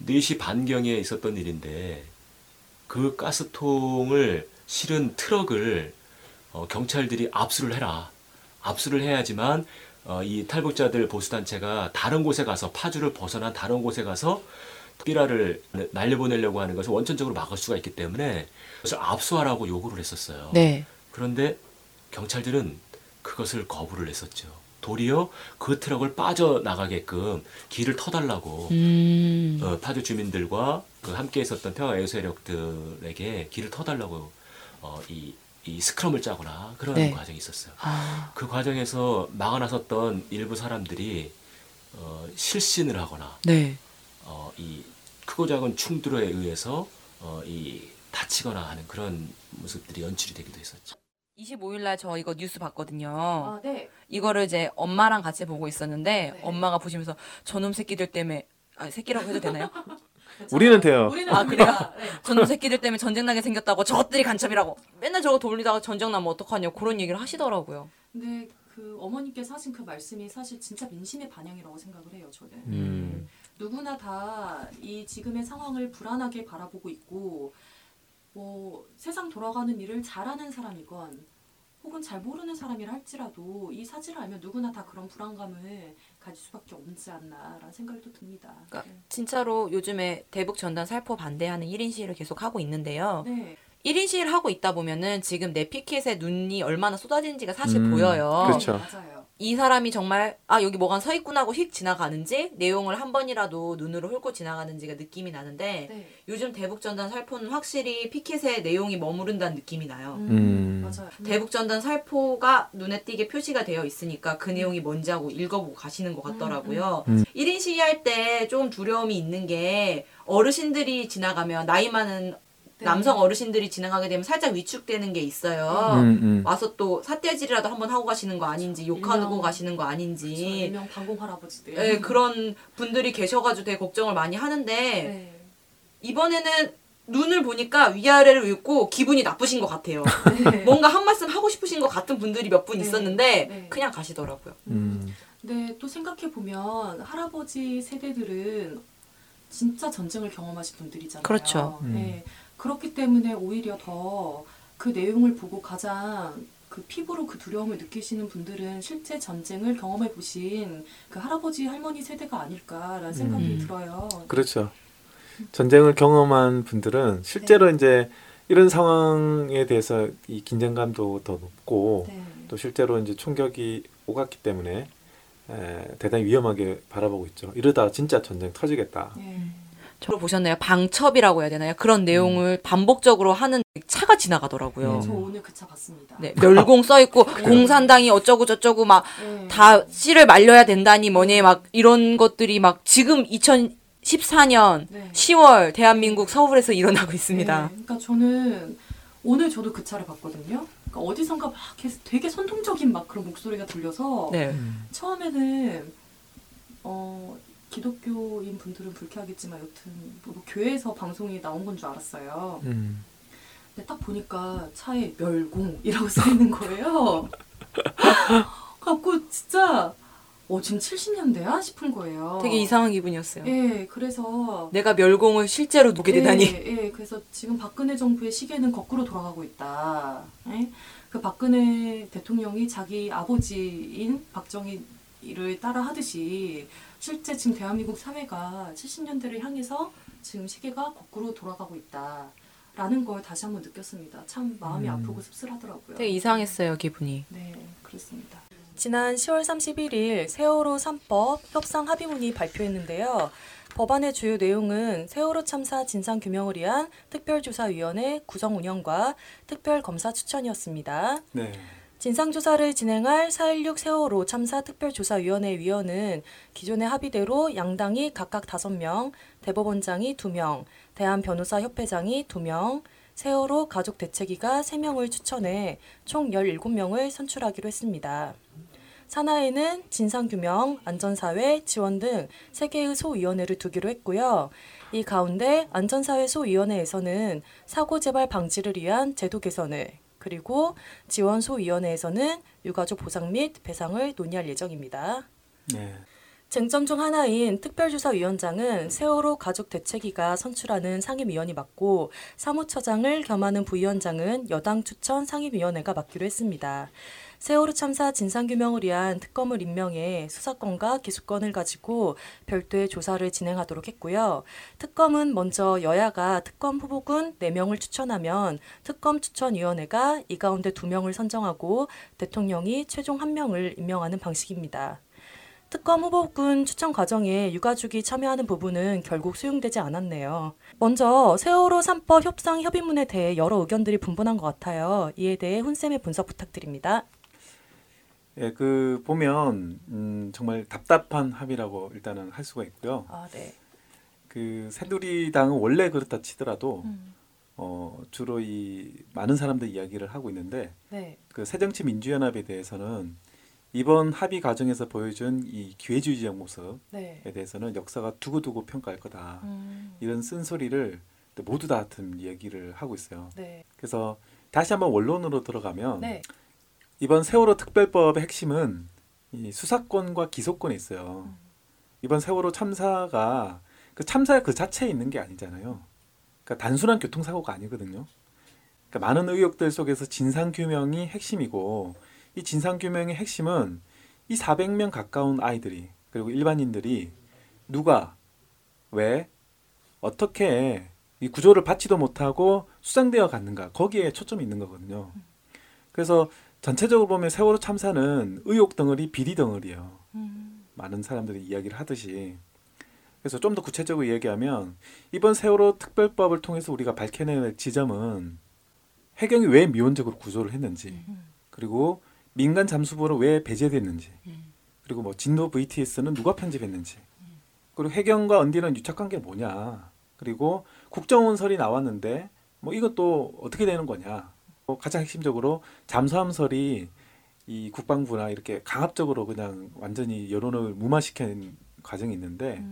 4시 반경에 있었던 일인데 그 가스통을 실은 트럭을 경찰들이 압수를 해라. 압수를 해야지만 이 탈북자들 보수단체가 다른 곳에 가서 파주를 벗어난 다른 곳에 가서 삐라를 날려보내려고 하는 것을 원천적으로 막을 수가 있기 때문에 그래서 압수하라고 요구를 했었어요. 네. 그런데 경찰들은 그것을 거부를 했었죠. 도리어 그 트럭을 빠져나가게끔 길을 터달라고 파주 주민들과 그 함께 있었던 평화애호 세력들에게 길을 터달라고 이 스크럼을 짜거나 그런 네. 과정이 있었어요. 아. 그 과정에서 막아나섰던 일부 사람들이 실신을 하거나 네. 이 크고 작은 충돌에 의해서 다치거나 하는 그런 모습들이 연출이 되기도 했었죠. 25일 날 저 이거 뉴스 봤거든요. 아, 네. 이거를 이제 엄마랑 같이 보고 있었는데 네. 엄마가 보시면서 저놈 새끼들 때문에 아, 새끼라고 해도 되나요? 우리는 돼요. 우리는 아 그래요? 네. 저놈 새끼들 때문에 전쟁 나게 생겼다고 저것들이 간첩이라고 맨날 저거 돌리다가 전쟁 나면 어떡하냐고 그런 얘기를 하시더라고요. 근데 그 어머니께서 하신 그 말씀이 사실 진짜 민심의 반영이라고 생각을 해요. 저는 누구나 다 이 지금의 상황을 불안하게 바라보고 있고 뭐 세상 돌아가는 일을 잘하는 사람이건 혹은 잘 모르는 사람이라 할지라도 이 사실을 알면 누구나 다 그런 불안감을 가질 수밖에 없지 않나라는 생각이 또 듭니다. 그러니까 네. 진짜로 요즘에 대북전단 살포 반대하는 1인 시위를 계속 하고 있는데요. 네. 1인 시위를 하고 있다 보면은 지금 내 피켓에 눈이 얼마나 쏟아지는지가 사실 보여요. 그렇죠. 맞아요. 이 사람이 정말 아 여기 뭐가 서 있구나 하고 휙 지나가는지 내용을 한 번이라도 눈으로 훑고 지나가는지가 느낌이 나는데 네. 요즘 대북전단 살포는 확실히 피켓에 내용이 머무른다는 느낌이 나요. 맞아요. 대북전단 살포가 눈에 띄게 표시가 되어 있으니까 그 내용이 뭔지 하고 읽어보고 가시는 것 같더라고요. 1인 시위할 때 좀 두려움이 있는 게 어르신들이 지나가면 나이 많은 네. 남성 어르신들이 지나가게 되면 살짝 위축되는 게 있어요. 와서 또 삿대질이라도 한번 하고 가시는 거 아닌지 욕하고 일명, 가시는 거 아닌지 그렇죠. 일명 방공 할아버지들 네, 그런 분들이 계셔가지고 되게 걱정을 많이 하는데 네. 이번에는 눈을 보니까 위아래를 읽고 기분이 나쁘신 것 같아요. 네. 뭔가 한 말씀 하고 싶으신 것 같은 분들이 몇 분 네. 있었는데 네. 그냥 가시더라고요. 근데 또 생각해보면 할아버지 세대들은 진짜 전쟁을 경험하신 분들이잖아요. 그렇죠. 네. 그렇기 때문에 오히려 더 그 내용을 보고 가장 그 피부로 그 두려움을 느끼시는 분들은 실제 전쟁을 경험해 보신 그 할아버지 할머니 세대가 아닐까라는 생각이 들어요. 그렇죠. 전쟁을 경험한 분들은 실제로 네. 이제 이런 상황에 대해서 이 긴장감도 더 높고 네. 또 실제로 이제 충격이 오갔기 때문에 대단히 위험하게 바라보고 있죠. 이러다 진짜 전쟁 터지겠다. 네. 저로 보셨나요? 방첩이라고 해야 되나요? 그런 내용을 반복적으로 하는 차가 지나가더라고요. 네, 저 오늘 그 차 봤습니다. 네, 멸공 써있고 공산당이 어쩌고 저쩌고 막 다 씨를 말려야 된다니 뭐니 막 이런 것들이 막 지금 2014년 네. 10월 대한민국 서울에서 일어나고 있습니다. 네, 그러니까 저는 오늘 저도 그 차를 봤거든요. 그러니까 어디선가 막 되게 선동적인 막 그런 목소리가 들려서 네. 처음에는 기독교인 분들은 불쾌하겠지만 여튼 뭐 교회에서 방송이 나온 건 줄 알았어요. 근데 딱 보니까 차에 멸공이라고 써있는 거예요. 갖고 진짜 지금 70년대야? 싶은 거예요. 되게 이상한 기분이었어요. 예, 그래서 내가 멸공을 실제로 보게 되다니. 예, 그래서 지금 박근혜 정부의 시계는 거꾸로 돌아가고 있다. 예? 그 박근혜 대통령이 자기 아버지인 박정희를 따라 하듯이 실제 지금 대한민국 사회가 70년대를 향해서 지금 시계가 거꾸로 돌아가고 있다라는 걸 다시 한번 느꼈습니다. 참 마음이 아프고 씁쓸하더라고요. 되게 이상했어요, 기분이. 네, 그렇습니다. 지난 10월 31일 세월호 3법 협상 합의문이 발표했는데요. 법안의 주요 내용은 세월호 참사 진상규명을 위한 특별조사위원회 구성 운영과 특별검사 추천이었습니다. 네. 진상조사를 진행할 4.16 세월호 참사특별조사위원회 위원은 기존의 합의대로 양당이 각각 5명, 대법원장이 2명, 대한변호사협회장이 2명, 세월호 가족대책위가 3명을 추천해 총 17명을 선출하기로 했습니다. 산하에는 진상규명, 안전사회, 지원 등 3개의 소위원회를 두기로 했고요. 이 가운데 안전사회 소위원회에서는 사고 재발 방지를 위한 제도 개선을, 그리고 지원소위원회에서는 유가족 보상 및 배상을 논의할 예정입니다. 네. 쟁점 중 하나인 특별조사위원장은 세월호 가족대책위가 선출하는 상임위원이 맡고, 사무처장을 겸하는 부위원장은 여당 추천 상임위원회가 맡기로 했습니다. 세월호 참사 진상규명을 위한 특검을 임명해 수사권과 기소권을 가지고 별도의 조사를 진행하도록 했고요. 특검은 먼저 여야가 특검 후보군 4명을 추천하면 특검 추천위원회가 이 가운데 2명을 선정하고 대통령이 최종 1명을 임명하는 방식입니다. 특검 후보군 추천 과정에 유가족이 참여하는 부분은 결국 수용되지 않았네요. 먼저 세월호 3법 협상 협의문에 대해 여러 의견들이 분분한 것 같아요. 이에 대해 훈쌤의 분석 부탁드립니다. 예, 그 보면 정말 답답한 합의라고 일단은 할 수가 있고요. 아, 네. 그 새누리당은 원래 그렇다 치더라도 주로 이 많은 사람들 이야기를 하고 있는데, 네. 그 새정치민주연합에 대해서는 이번 합의 과정에서 보여준 이 기회주의적 모습에, 네. 대해서는 역사가 두고두고 평가할 거다. 이런 쓴소리를 모두 다 같은 이야기를 하고 있어요. 네. 그래서 다시 한번 원론으로 들어가면, 네. 이번 세월호 특별법의 핵심은 이 수사권과 기소권에 있어요. 이번 세월호 참사가 그 참사 그 자체에 있는 게 아니잖아요. 그러니까 단순한 교통사고가 아니거든요. 그러니까 많은 의혹들 속에서 진상규명이 핵심이고, 이 진상규명의 핵심은 이 400명 가까운 아이들이, 그리고 일반인들이 누가, 왜, 어떻게 이 구조를 받지도 못하고 수상되어 갔는가, 거기에 초점이 있는 거거든요. 그래서 전체적으로 보면 세월호 참사는 의혹 덩어리, 비리 덩어리예요. 많은 사람들이 이야기를 하듯이. 그래서 좀 더 구체적으로 이야기하면, 이번 세월호 특별법을 통해서 우리가 밝혀낼 지점은 해경이 왜 미온적으로 구조를 했는지, 그리고 민간 잠수부로 왜 배제됐는지, 그리고 뭐 진도 VTS는 누가 편집했는지, 그리고 해경과 언디는 유착관계가 뭐냐, 그리고 국정원설이 나왔는데 뭐 이것도 어떻게 되는 거냐. 가장 핵심적으로 잠수함설이 이 국방부나 이렇게 강압적으로 그냥 완전히 여론을 무마시킨 과정이 있는데,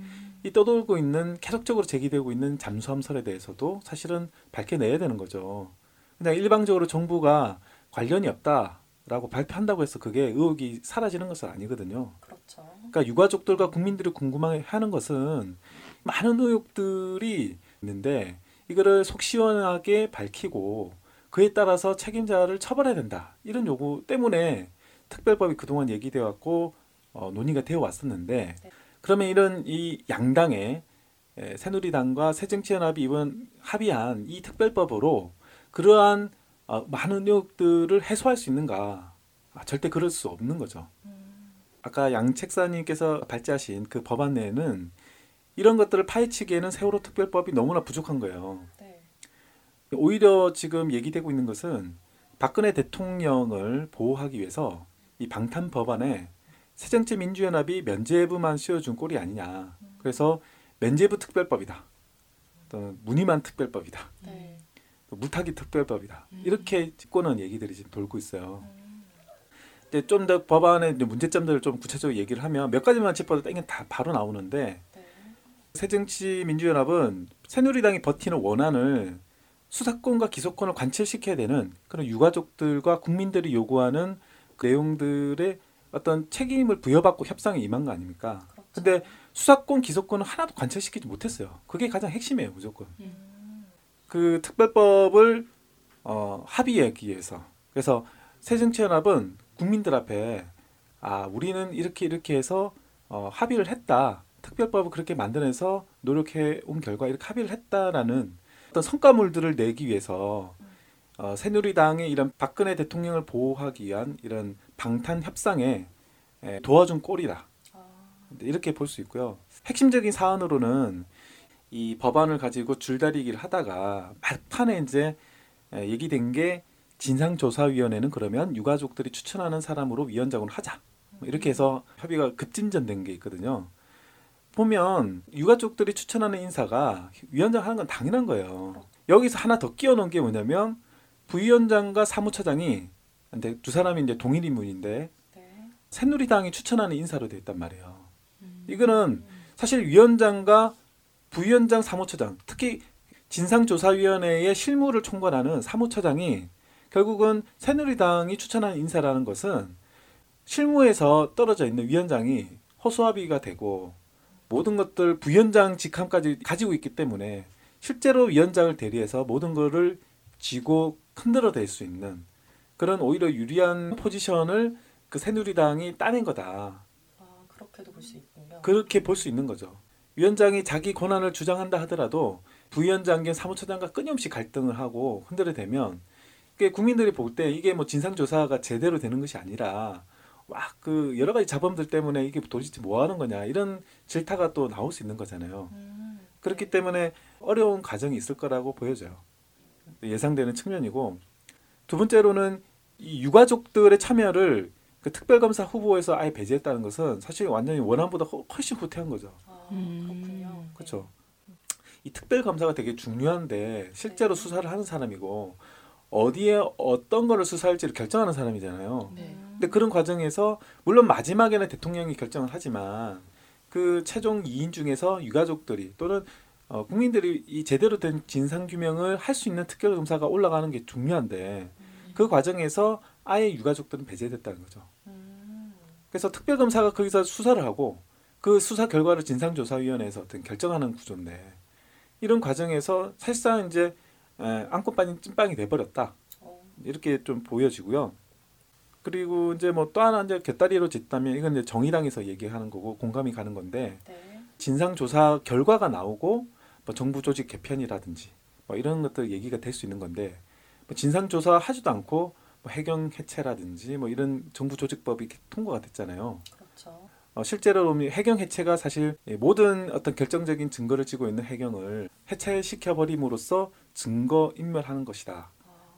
이 떠돌고 있는, 계속적으로 제기되고 있는 잠수함설에 대해서도 사실은 밝혀내야 되는 거죠. 그냥 일방적으로 정부가 관련이 없다라고 발표한다고 해서 그게 의혹이 사라지는 것은 아니거든요. 그렇죠. 그러니까 유가족들과 국민들이 궁금해하는 것은 많은 의혹들이 있는데, 이거를 속 시원하게 밝히고 그에 따라서 책임자를 처벌해야 된다, 이런 요구 때문에 특별법이 그동안 얘기되어 왔고 논의가 되어 왔었는데, 네. 그러면 이런 이 양당의 새누리당과 새정치연합이 이번 합의한 이 특별법으로 그러한 많은 의혹들을 해소할 수 있는가? 절대 그럴 수 없는 거죠. 아까 양 책사님께서 발제하신 그 법안 내에는 이런 것들을 파헤치기에는 세월호 특별법이 너무나 부족한 거예요. 네. 오히려 지금 얘기되고 있는 것은 박근혜 대통령을 보호하기 위해서 이 방탄 법안에 새정치민주연합이 면죄부만 씌워준 꼴이 아니냐. 그래서 면죄부 특별법이다, 또는 무늬만 특별법이다, 네. 물타기 특별법이다, 이렇게 짚고는 얘기들이 지금 돌고 있어요. 근데 좀 더 법안의 문제점들을 좀 구체적으로 얘기를 하면 몇 가지만 짚어도 땡겨 다 바로 나오는데, 네. 새정치민주연합은 새누리당이 버티는 원안을 수사권과 기소권을 관철시켜야 되는 그런 유가족들과 국민들이 요구하는 그 내용들의 어떤 책임을 부여받고 협상에 임한 거 아닙니까? 그런데 수사권, 기소권은 하나도 관철시키지 못했어요. 그게 가장 핵심이에요, 무조건. 그 특별법을 합의하기 위해서. 그래서 새정치연합은 국민들 앞에, 아, 우리는 이렇게 해서 합의를 했다, 특별법을 그렇게 만들어내서 노력해 온 결과 이렇게 합의를 했다라는 어떤 성과물들을 내기 위해서 새누리당의 이런 박근혜 대통령을 보호하기 위한 이런 방탄 협상에 도와준 꼴이다, 이렇게 볼 수 있고요. 핵심적인 사안으로는 이 법안을 가지고 줄다리기를 하다가 막판에 이제 얘기된 게 진상조사위원회는 그러면 유가족들이 추천하는 사람으로 위원장으로 하자. 이렇게 해서 협의가 급진전된 게 있거든요. 보면 유가족들이 추천하는 인사가 위원장 하는 건 당연한 거예요. 여기서 하나 더 끼워 넣은 게 뭐냐면 부위원장과 사무처장이 두 사람이 이제 동일 인물인데 새누리당이 추천하는 인사로 되어 있단 말이에요. 이거는 사실 위원장과 부위원장, 사무처장, 특히 진상조사위원회의 실무를 총괄하는 사무처장이 결국은 새누리당이 추천한 인사라는 것은 실무에서 떨어져 있는 위원장이 허수아비가 되고 모든 것들 부위원장 직함까지 가지고 있기 때문에 실제로 위원장을 대리해서 모든 것을 쥐고 흔들어댈 수 있는 그런 오히려 유리한 포지션을 그 새누리당이 따낸 거다. 아, 그렇게도 볼 수 있군요. 그렇게 볼 수 있는 거죠. 위원장이 자기 권한을 주장한다 하더라도 부위원장 겸 사무처장과 끊임없이 갈등을 하고 흔들어대면 국민들이 볼 때 이게 뭐 진상조사가 제대로 되는 것이 아니라 막 그 여러 가지 자범들 때문에 이게 도대체 뭐 하는 거냐 이런 질타가 또 나올 수 있는 거잖아요. 그렇기 때문에 어려운 과정이 있을 거라고 보여져요. 예상되는 측면이고 두 번째로는 이 유가족들의 참여를 그 특별검사 후보에서 아예 배제했다는 것은 사실 완전히 원안보다 훨씬 후퇴한 거죠. 아, 그렇군요. 그렇죠. 이 특별검사가 되게 중요한데 실제로 네. 수사를 하는 사람이고 어디에 어떤 거를 수사할지를 결정하는 사람이잖아요. 네. 근데 그런 과정에서 물론 마지막에는 대통령이 결정을 하지만 그 최종 2인 중에서 유가족들이 또는 국민들이 이 제대로 된 진상규명을 할 수 있는 특별검사가 올라가는 게 중요한데 그 과정에서 아예 유가족들은 배제됐다는 거죠. 그래서 특별검사가 거기서 수사를 하고 그 수사 결과를 진상조사위원회에서 어떤 결정하는 구조인데 이런 과정에서 사실상 이제 안고 빠진 찐빵이 돼버렸다 이렇게 좀 보여지고요. 그리고 이제 뭐 또 하나 이제 곁다리로 짓다면 이건 이제 정의당에서 얘기하는 거고 공감이 가는 건데 네. 진상조사 결과가 나오고 뭐 정부 조직 개편이라든지 뭐 이런 것들 얘기가 될 수 있는 건데 뭐 진상조사 하지도 않고 뭐 해경 해체라든지 뭐 이런 정부 조직법이 통과가 됐잖아요. 그렇죠. 실제로 보면 해경 해체가 사실 모든 어떤 결정적인 증거를 쥐고 있는 해경을 해체시켜버림으로써 증거 인멸하는 것이다.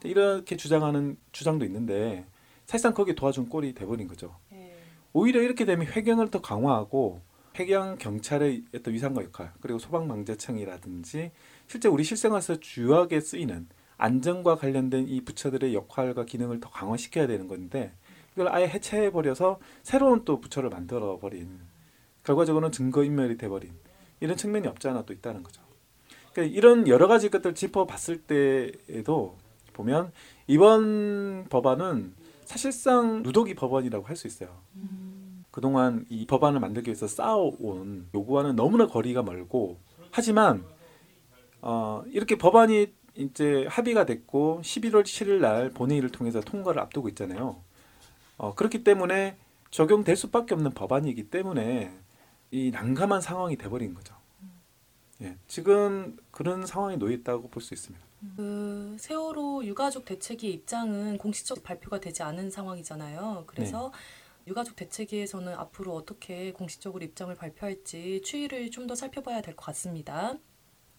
이렇게 주장하는 주장도 있는데 사실상 거기에 도와준 꼴이 돼버린 거죠. 오히려 이렇게 되면 해경을 더 강화하고 해경 경찰의 어떤 위상과 역할 그리고 소방방재청이라든지 실제 우리 실생활에서 주요하게 쓰이는 안전과 관련된 이 부처들의 역할과 기능을 더 강화시켜야 되는 건데 이걸 아예 해체해버려서 새로운 또 부처를 만들어버린 결과적으로는 증거인멸이 돼버린 이런 측면이 없지 않아 또 있다는 거죠. 그러니까 이런 여러 가지 것들을 짚어봤을 때에도 보면 이번 법안은 사실상 누더기 법안이라고 할 수 있어요. 그동안 이 법안을 만들기 위해서 쌓아온 요구와는 너무나 거리가 멀고 하지만 이렇게 법안이 이제 합의가 됐고 11월 7일 날 본회의를 통해서 통과를 앞두고 있잖아요. 그렇기 때문에 적용될 수밖에 없는 법안이기 때문에 이 난감한 상황이 돼버린 거죠. 예, 지금 그런 상황에 놓여 있다고 볼 수 있습니다. 그 세월호 유가족 대책위 입장은 공식적 발표가 되지 않은 상황이잖아요. 그래서 네. 유가족 대책위에서는 앞으로 어떻게 공식적으로 입장을 발표할지 추이를 좀 더 살펴봐야 될 것 같습니다.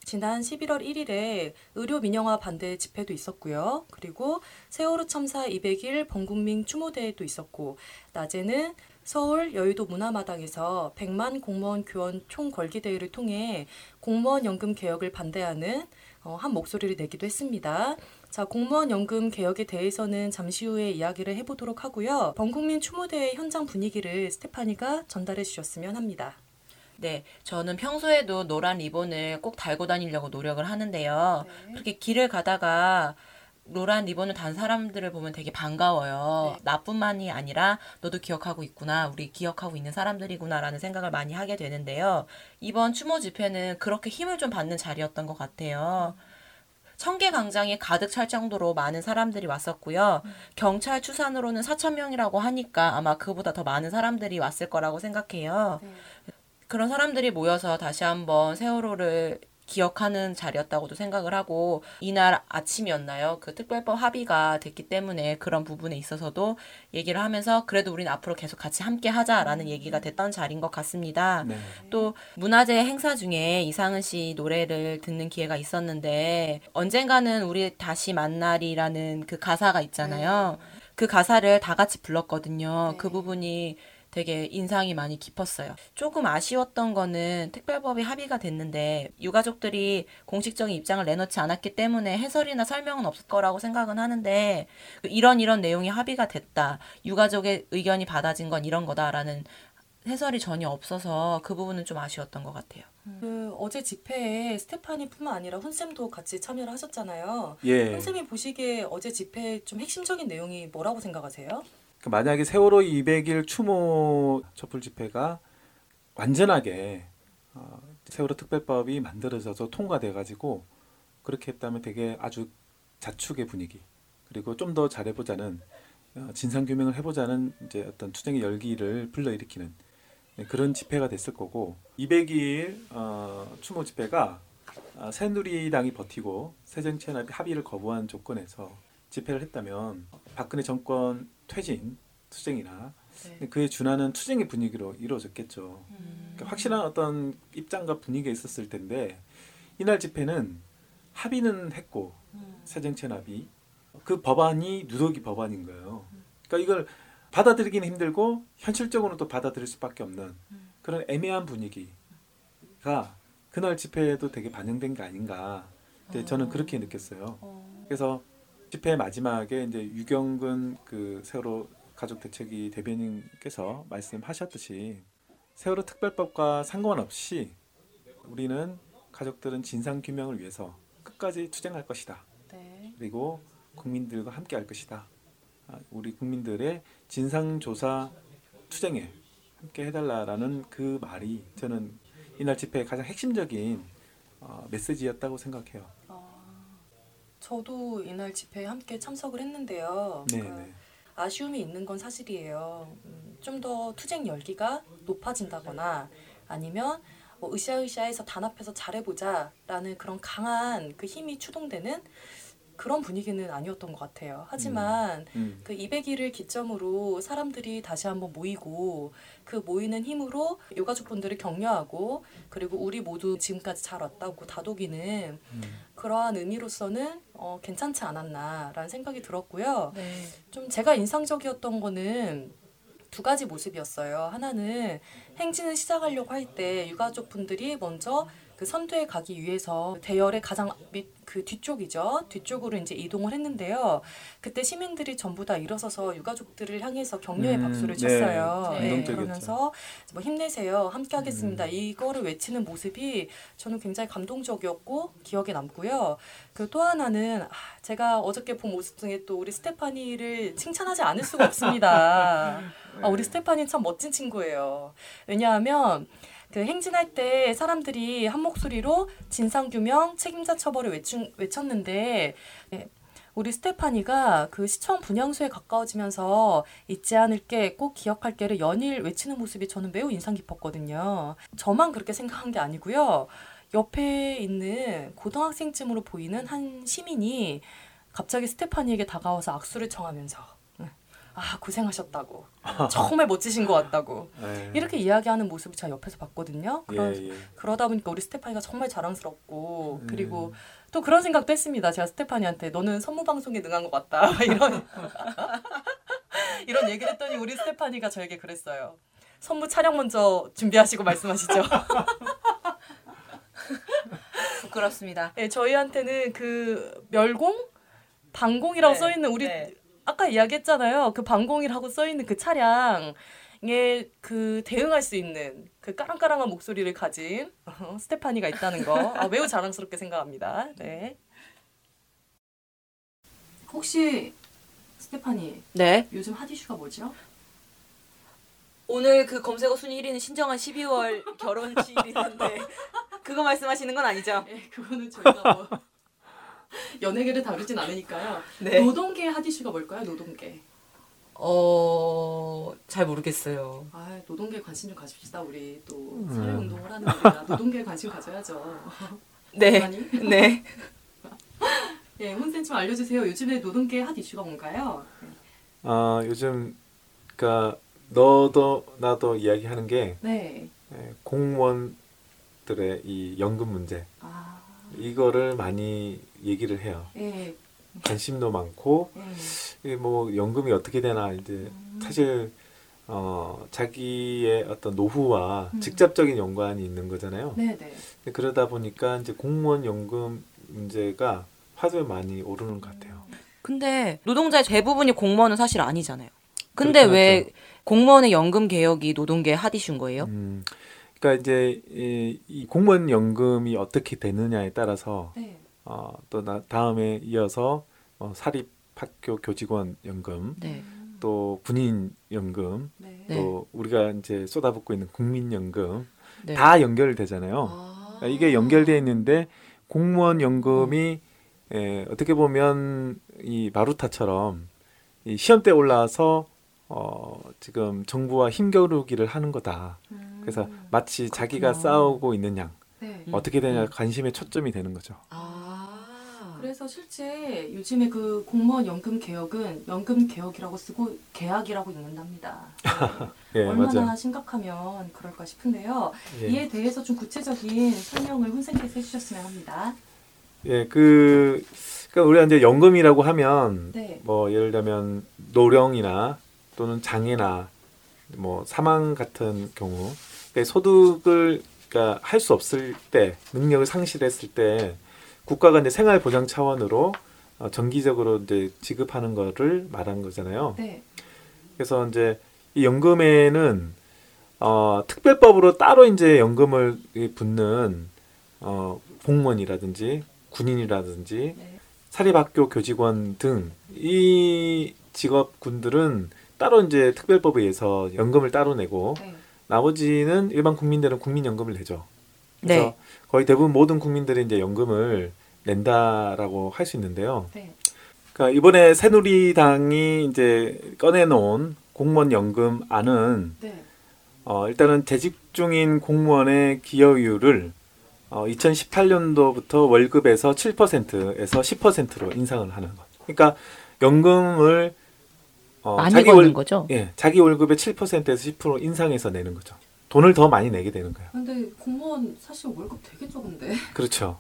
지난 11월 1일에 의료 민영화 반대 집회도 있었고요. 그리고 세월호 참사 200일 범국민 추모대회도 있었고 낮에는 서울 여의도 문화마당에서 100만 공무원 교원 총궐기대회를 통해 공무원 연금 개혁을 반대하는 한 목소리를 내기도 했습니다. 자, 공무원 연금 개혁에 대해서는 잠시 후에 이야기를 해보도록 하고요. 범국민 추모대회 현장 분위기를 스테파니가 전달해 주셨으면 합니다. 네, 저는 평소에도 노란 리본을 꼭 달고 다니려고 노력을 하는데요. 네. 그렇게 길을 가다가 노란 리본을 단 사람들을 보면 되게 반가워요. 네. 나뿐만이 아니라 너도 기억하고 있구나, 우리 기억하고 있는 사람들이구나라는 생각을 많이 하게 되는데요. 이번 추모 집회는 그렇게 힘을 좀 받는 자리였던 것 같아요. 청계광장이 가득 찰 정도로 많은 사람들이 왔었고요. 경찰 추산으로는 4,000명이라고 하니까 아마 그보다 더 많은 사람들이 왔을 거라고 생각해요. 네. 그런 사람들이 모여서 다시 한번 세월호를 기억하는 자리였다고도 생각을 하고, 이날 아침이었나요? 그 특별법 합의가 됐기 때문에 그런 부분에 있어서도 얘기를 하면서 그래도 우린 앞으로 계속 같이 함께 하자라는 얘기가 됐던 자리인 것 같습니다. 네. 또 문화재 행사 중에 이상은 씨 노래를 듣는 기회가 있었는데, 언젠가는 우리 다시 만나리라는 그 가사가 있잖아요. 그 가사를 다 같이 불렀거든요. 네. 그 부분이 되게 인상이 많이 깊었어요. 조금 아쉬웠던 거는 특별법이 합의가 됐는데 유가족들이 공식적인 입장을 내놓지 않았기 때문에 해설이나 설명은 없을 거라고 생각은 하는데, 이런 내용이 합의가 됐다, 유가족의 의견이 받아진 건 이런 거다라는 해설이 전혀 없어서 그 부분은 좀 아쉬웠던 것 같아요. 그 어제 집회에 스테파니뿐만 아니라 훈쌤도 같이 참여를 하셨잖아요. 예. 훈쌤이 보시기에 어제 집회의 좀 핵심적인 내용이 뭐라고 생각하세요? 만약에 세월호 200일 추모 촛불 집회가 완전하게 세월호 특별법이 만들어져서 통과돼가지고 그렇게 했다면 되게 아주 자축의 분위기, 그리고 좀 더 잘해보자는, 진상규명을 해보자는 이제 어떤 투쟁의 열기를 불러일으키는 그런 집회가 됐을 거고, 200일 추모 집회가 새누리당이 버티고 새정치연합이 합의를 거부한 조건에서 집회를 했다면 박근혜 정권 퇴진 투쟁이나 네. 그에 준하는 투쟁의 분위기로 이루어졌겠죠. 그러니까 확실한 어떤 입장과 분위기가 있었을 텐데, 이날 집회는 합의는 했고 새정치연합이 그 법안이 누더기 법안인 거예요. 그러니까 이걸 받아들이기는 힘들고 현실적으로는 또 받아들일 수밖에 없는 그런 애매한 분위기가 그날 집회에도 되게 반영된 게 아닌가. 근데 저는 그렇게 느꼈어요. 그래서 집회 마지막에 이제 유경근 그 세월호 가족대책위 대변인께서 말씀하셨듯이 세월호 특별법과 상관없이 우리는 가족들은 진상규명을 위해서 끝까지 투쟁할 것이다. 네. 그리고 국민들과 함께 할 것이다. 우리 국민들의 진상조사 투쟁에 함께 해달라라는 그 말이 저는 이날 집회의 가장 핵심적인 메시지였다고 생각해요. 저도 이날 집회에 함께 참석을 했는데요. 그러니까 아쉬움이 있는 건 사실이에요. 좀 더 투쟁 열기가 높아진다거나 아니면 뭐 으쌰으쌰해서 단합해서 잘해보자라는 그런 강한 그 힘이 추동되는 그런 분위기는 아니었던 것 같아요. 하지만 그 200일을 기점으로 사람들이 다시 한번 모이고 그 모이는 힘으로 유가족분들을 격려하고, 그리고 우리 모두 지금까지 잘 왔다고 다독이는 그러한 의미로서는 괜찮지 않았나라는 생각이 들었고요. 네. 좀 제가 인상적이었던 거는 두 가지 모습이었어요. 하나는 행진을 시작하려고 할 때 유가족분들이 먼저 그 선두에 가기 위해서 대열의 가장 그 뒤쪽으로 이제 이동을 했는데요. 그때 시민들이 전부 다 일어서서 유가족들을 향해서 격려의 박수를 쳤어요. 네. 네. 그러면서 뭐 힘내세요, 함께하겠습니다, 이거를 외치는 모습이 저는 굉장히 감동적이었고 기억에 남고요. 그 또 하나는 제가 어저께 본 모습 중에 또 우리 스테파니를 칭찬하지 않을 수가 없습니다. 네. 우리 스테파니 참 멋진 친구예요. 왜냐하면 그 행진할 때 사람들이 한 목소리로 진상규명, 책임자 처벌을 외쳤는데 우리 스테파니가 그 시청 분향소에 가까워지면서 잊지 않을게, 꼭 기억할게를 연일 외치는 모습이 저는 매우 인상 깊었거든요. 저만 그렇게 생각한 게 아니고요. 옆에 있는 고등학생쯤으로 보이는 한 시민이 갑자기 스테파니에게 다가와서 악수를 청하면서 고생하셨다고, 정말 멋지신 것 같다고 이렇게 이야기하는 모습을 제가 옆에서 봤거든요. 그러다 보니까 우리 스테파니가 정말 자랑스럽고 그리고 또 그런 생각도 했습니다. 제가 스테파니한테 너는 선무방송에 능한 것 같다 이런 얘기를 했더니 우리 스테파니가 저에게 그랬어요. 선무 촬영 먼저 준비하시고 말씀하시죠. 부끄럽습니다. 네, 저희한테는 그 멸공? 방공이라고 써있는 우리 아까 이야기했잖아요. 그 방공이라고 써있는 그 차량에 그 대응할 수 있는 그 까랑까랑한 목소리를 가진 스테파니가 있다는 거 매우 자랑스럽게 생각합니다. 네. 혹시 스테파니, 네? 요즘 핫 이슈가 뭐죠? 오늘 그 검색어 순위 1위는 신정한 12월 결혼식인데 그거 말씀하시는 건 아니죠? 네, 그거는 저희가 연예계를 다루진 않으니까요. 네. 노동계 핫 이슈가 뭘까요? 노동계. 잘 모르겠어요. 노동계 관심 좀 가십시다. 우리 또 사회운동을 하는 우리가 노동계에 관심 가져야죠. 네. 네. 네, 혼센 좀 알려주세요. 요즘에 노동계 핫 이슈가 뭔가요? 아, 요즘 그러니까 너도 나도 이야기하는 게 네. 공무원들의 이 연금 문제. 아. 이거를 많이 얘기를 해요. 네. 관심도 많고 네. 뭐 연금이 어떻게 되나 이제 사실 자기의 어떤 노후와 직접적인 연관이 있는 거잖아요. 네, 네. 그러다 보니까 이제 공무원 연금 문제가 화두에 많이 오르는 것 같아요. 근데 노동자의 대부분이 공무원은 사실 아니잖아요. 근데 왜 공무원의 연금 개혁이 노동계의 핫 이슈인 거예요? 그러니까 이제 이 공무원 연금이 어떻게 되느냐에 따라서 네. 또 다음에 이어서 사립학교 교직원 연금, 네. 또 군인 연금, 네. 또 우리가 이제 쏟아붓고 있는 국민 연금 네. 다 연결되잖아요. 아~ 그러니까 이게 연결되어 있는데 공무원 연금이 어떻게 보면 이 마루타처럼 이 시험대에 올라와서 지금 정부와 힘겨루기를 하는 거다. 그래서 마치 그렇구나. 자기가 싸우고 있는 양. 네. 어떻게 되냐 관심의 초점이 되는 거죠. 아, 그래서 실제 요즘에 그 공무원 연금 개혁은 연금 개혁이라고 쓰고 계약이라고 읽는답니다. 네. 예, 얼마나 맞아요. 심각하면 그럴까 싶은데요. 예. 이에 대해서 좀 구체적인 설명을 훈센께서 해주셨으면 합니다. 예, 그러니까 우리가 이제 연금이라고 하면 네. 뭐 예를 들면 노령이나 또는 장애나 뭐 사망 같은 경우 그러니까 소득을 그러니까 할 수 없을 때 능력을 상실했을 때 국가가 이제 생활 보장 차원으로 정기적으로 이제 지급하는 거를 말한 거잖아요. 네. 그래서 이제 이 연금에는 특별법으로 따로 이제 연금을 붓는 공무원이라든지 군인이라든지 네. 사립학교 교직원 등 이 직업군들은 따로 이제 특별법에 의해서 연금을 따로 내고. 네. 나머지는 일반 국민들은 국민연금을 내죠. 그래서 네. 거의 대부분 모든 국민들이 이제 연금을 낸다라고 할 수 있는데요. 네. 그러니까 이번에 새누리당이 이제 꺼내놓은 공무원 연금안은 네. 일단은 재직 중인 공무원의 기여율을 2018년도부터 월급에서 7%에서 10%로 인상을 하는 것. 그러니까 연금을 많이 자기 걷는 거죠? 예, 자기 월급의 7%에서 10% 인상해서 내는 거죠. 돈을 더 많이 내게 되는 거예요. 근데 공무원 사실 월급 되게 적은데. 그렇죠.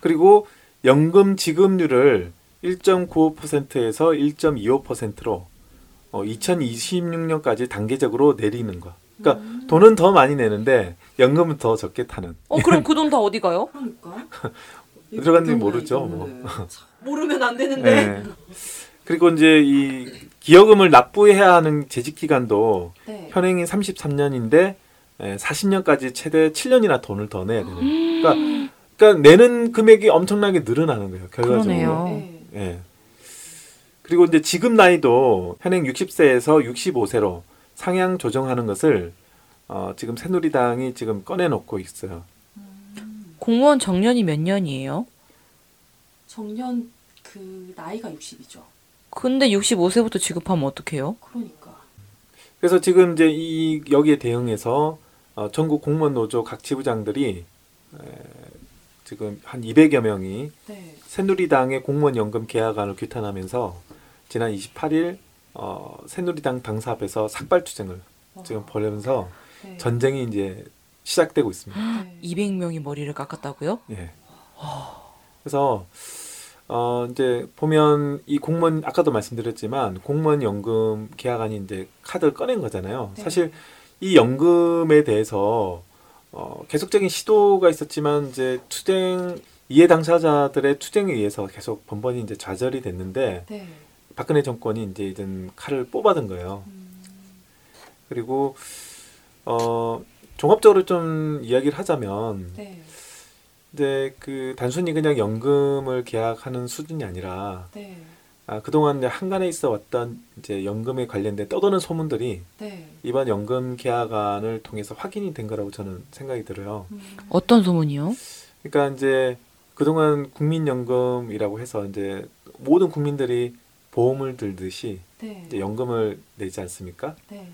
그리고 연금 지급률을 1.95%에서 1.25%로 2026년까지 단계적으로 내리는 거. 그러니까 돈은 더 많이 내는데 연금은 더 적게 타는. 그럼 그 돈 다 어디 가요? 그러니까. 들어갔는지 모르죠. 모르면 안 되는데. 네. 그리고 이제 이 기여금을 납부해야 하는 재직 기간도 네. 현행이 33년인데 40년까지 최대 7년이나 돈을 더 내야 되는. 그러니까 내는 금액이 엄청나게 늘어나는 거예요. 결과적으로. 네. 네. 그리고 이제 지급 나이도 현행 60세에서 65세로 상향 조정하는 것을 지금 새누리당이 지금 꺼내놓고 있어요. 공무원 정년이 몇 년이에요? 정년 그 나이가 60이죠. 근데 65세부터 지급하면 어떡해요? 그러니까. 그래서 지금 이제 여기에 대응해서 전국 공무원 노조 각 지부장들이 지금 한 200여 명이 네. 새누리당의 공무원 연금 개혁안을 규탄하면서 지난 28일 새누리당 당사 앞에서 삭발 투쟁을 지금 벌이면서 네. 전쟁이 이제 시작되고 있습니다. 네. 200명이 머리를 깎았다고요? 네. 그래서 이제 보면 이 공무원 아까도 말씀드렸지만 공무원 연금 계약안이 이제 카드를 꺼낸 거잖아요. 네. 사실 이 연금에 대해서 계속적인 시도가 있었지만 이제 투쟁 이해 당사자들의 투쟁에 의해서 계속 번번이 이제 좌절이 됐는데 네. 박근혜 정권이 이제 칼을 뽑아든 거예요. 그리고 종합적으로 좀 이야기를 하자면. 네. 근데 그 단순히 그냥 연금을 계약하는 수준이 아니라 네. 그동안 이제 한간에 있어 왔던 이제 연금에 관련된 떠도는 소문들이 네. 이번 연금 계약안을 통해서 확인이 된 거라고 저는 생각이 들어요. 어떤 소문이요? 그러니까 이제 그동안 국민연금이라고 해서 이제 모든 국민들이 보험을 들듯이 네. 이제 연금을 내지 않습니까? 네.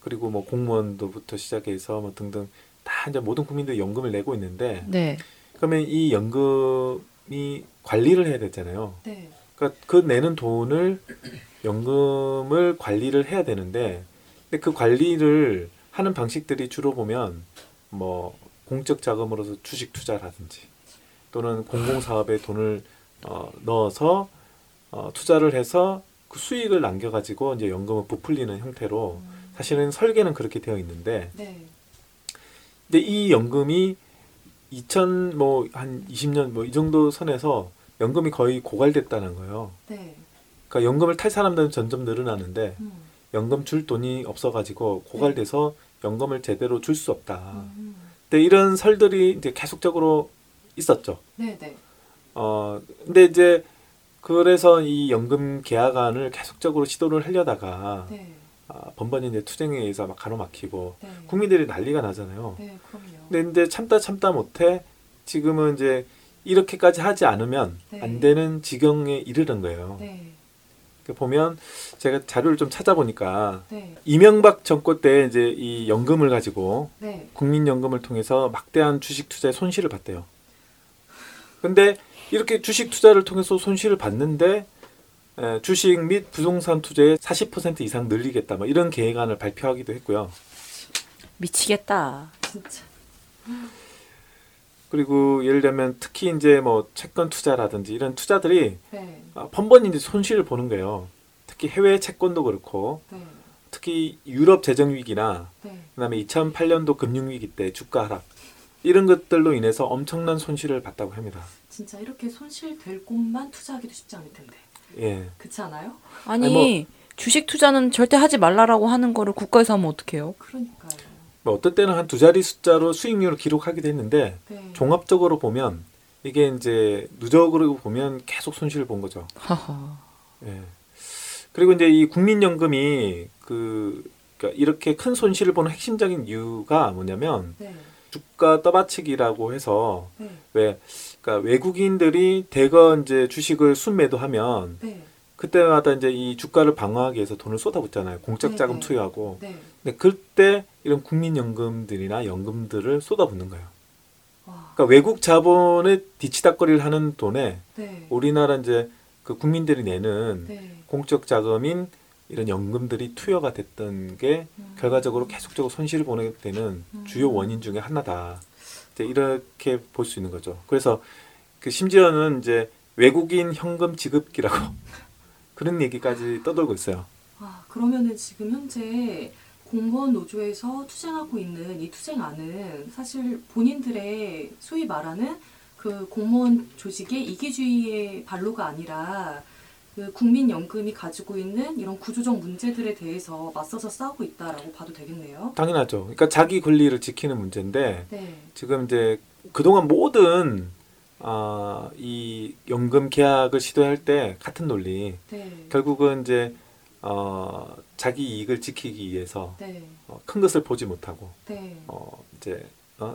그리고 뭐 공무원도부터 시작해서 뭐 등등 다 이제 모든 국민들이 연금을 내고 있는데 네. 그러면 이 연금이 관리를 해야 되잖아요. 네. 그러니까 그 내는 돈을 연금을 관리를 해야 되는데, 근데 그 관리를 하는 방식들이 주로 보면 뭐 공적 자금으로서 주식 투자라든지 또는 공공사업에 돈을 넣어서 투자를 해서 그 수익을 남겨가지고 이제 연금을 부풀리는 형태로 사실은 설계는 그렇게 되어 있는데, 네. 근데 이 연금이 2000한 20년 이 정도 선에서 연금이 거의 고갈됐다는 거예요. 네. 그러니까 연금을 탈 사람들은 점점 늘어나는데 연금 줄 돈이 없어가지고 고갈돼서 네. 연금을 제대로 줄 수 없다. 근데 이런 설들이 이제 계속적으로 있었죠. 네네. 네. 근데 이제 그래서 이 연금 계약안을 계속적으로 시도를 하려다가 네. 번번이 이제 투쟁에 의해서 막 가로막히고 네. 국민들이 난리가 나잖아요. 네, 그럼요. 근데 이제 참다 못해 지금은 이제 이렇게까지 하지 않으면 네. 안 되는 지경에 이르는 거예요. 네. 보면 제가 자료를 좀 찾아보니까 네. 이명박 정권 때 이제 이 연금을 가지고 네. 국민연금을 통해서 막대한 주식 투자에 손실을 봤대요. 근데 이렇게 주식 투자를 통해서 손실을 봤는데 주식 및 부동산 투자에 40% 이상 늘리겠다. 뭐 이런 계획안을 발표하기도 했고요. 미치겠다. 진짜. 그리고 예를 들면 특히 이제 뭐 채권 투자라든지 이런 투자들이 네. 번번이 이제 손실을 보는 거예요. 특히 해외 채권도 그렇고 네. 특히 유럽 재정 위기나 네. 그다음에 2008년도 금융 위기 때 주가 하락 이런 것들로 인해서 엄청난 손실을 봤다고 합니다. 진짜 이렇게 손실될 곳만 투자하기도 쉽지 않을 텐데. 예. 그렇지 않아요? 아니 뭐, 주식 투자는 절대 하지 말라라고 하는 거를 국가에서 하면 어떡해요? 그러니까요. 뭐 어떤 때는 한 두 자리 숫자로 수익률을 기록하기도 했는데 네. 종합적으로 보면 이게 이제 누적으로 보면 계속 손실을 본 거죠. 예. 그리고 이제 이 국민연금이 그러니까 이렇게 큰 손실을 보는 핵심적인 이유가 뭐냐면 네. 주가 떠받치기라고 해서 네. 그러니까 외국인들이 대거 이제 주식을 순매도하면 네. 그때마다 이제 이 주가를 방어하기 위해서 돈을 쏟아붓잖아요. 공적 자금 투여하고. 네. 근데 그때 이런 국민연금들이나 연금들을 쏟아붓는 거예요. 와. 그러니까 외국 자본에 뒤치다꺼리를 하는 돈에 네. 우리나라 이제 그 국민들이 내는 네. 공적 자금인 이런 연금들이 투여가 됐던 게 결과적으로 계속적으로 손실을 보게 되는 주요 원인 중에 하나다. 이제 이렇게 볼 수 있는 거죠. 그래서 그 심지어는 이제 외국인 현금 지급기라고 그런 얘기까지 떠돌고 있어요. 아, 그러면은 지금 현재 공무원 노조에서 투쟁하고 있는 이 투쟁안은 사실 본인들의 소위 말하는 그 공무원 조직의 이기주의의 발로가 아니라 그 국민연금이 가지고 있는 이런 구조적 문제들에 대해서 맞서서 싸우고 있다라고 봐도 되겠네요. 당연하죠. 그러니까 자기 권리를 지키는 문제인데 네. 지금 이제 그동안 모든 이 연금 계약을 시도할 때 같은 논리. 네. 결국은 이제 자기 이익을 지키기 위해서 네. 큰 것을 보지 못하고 네. 이제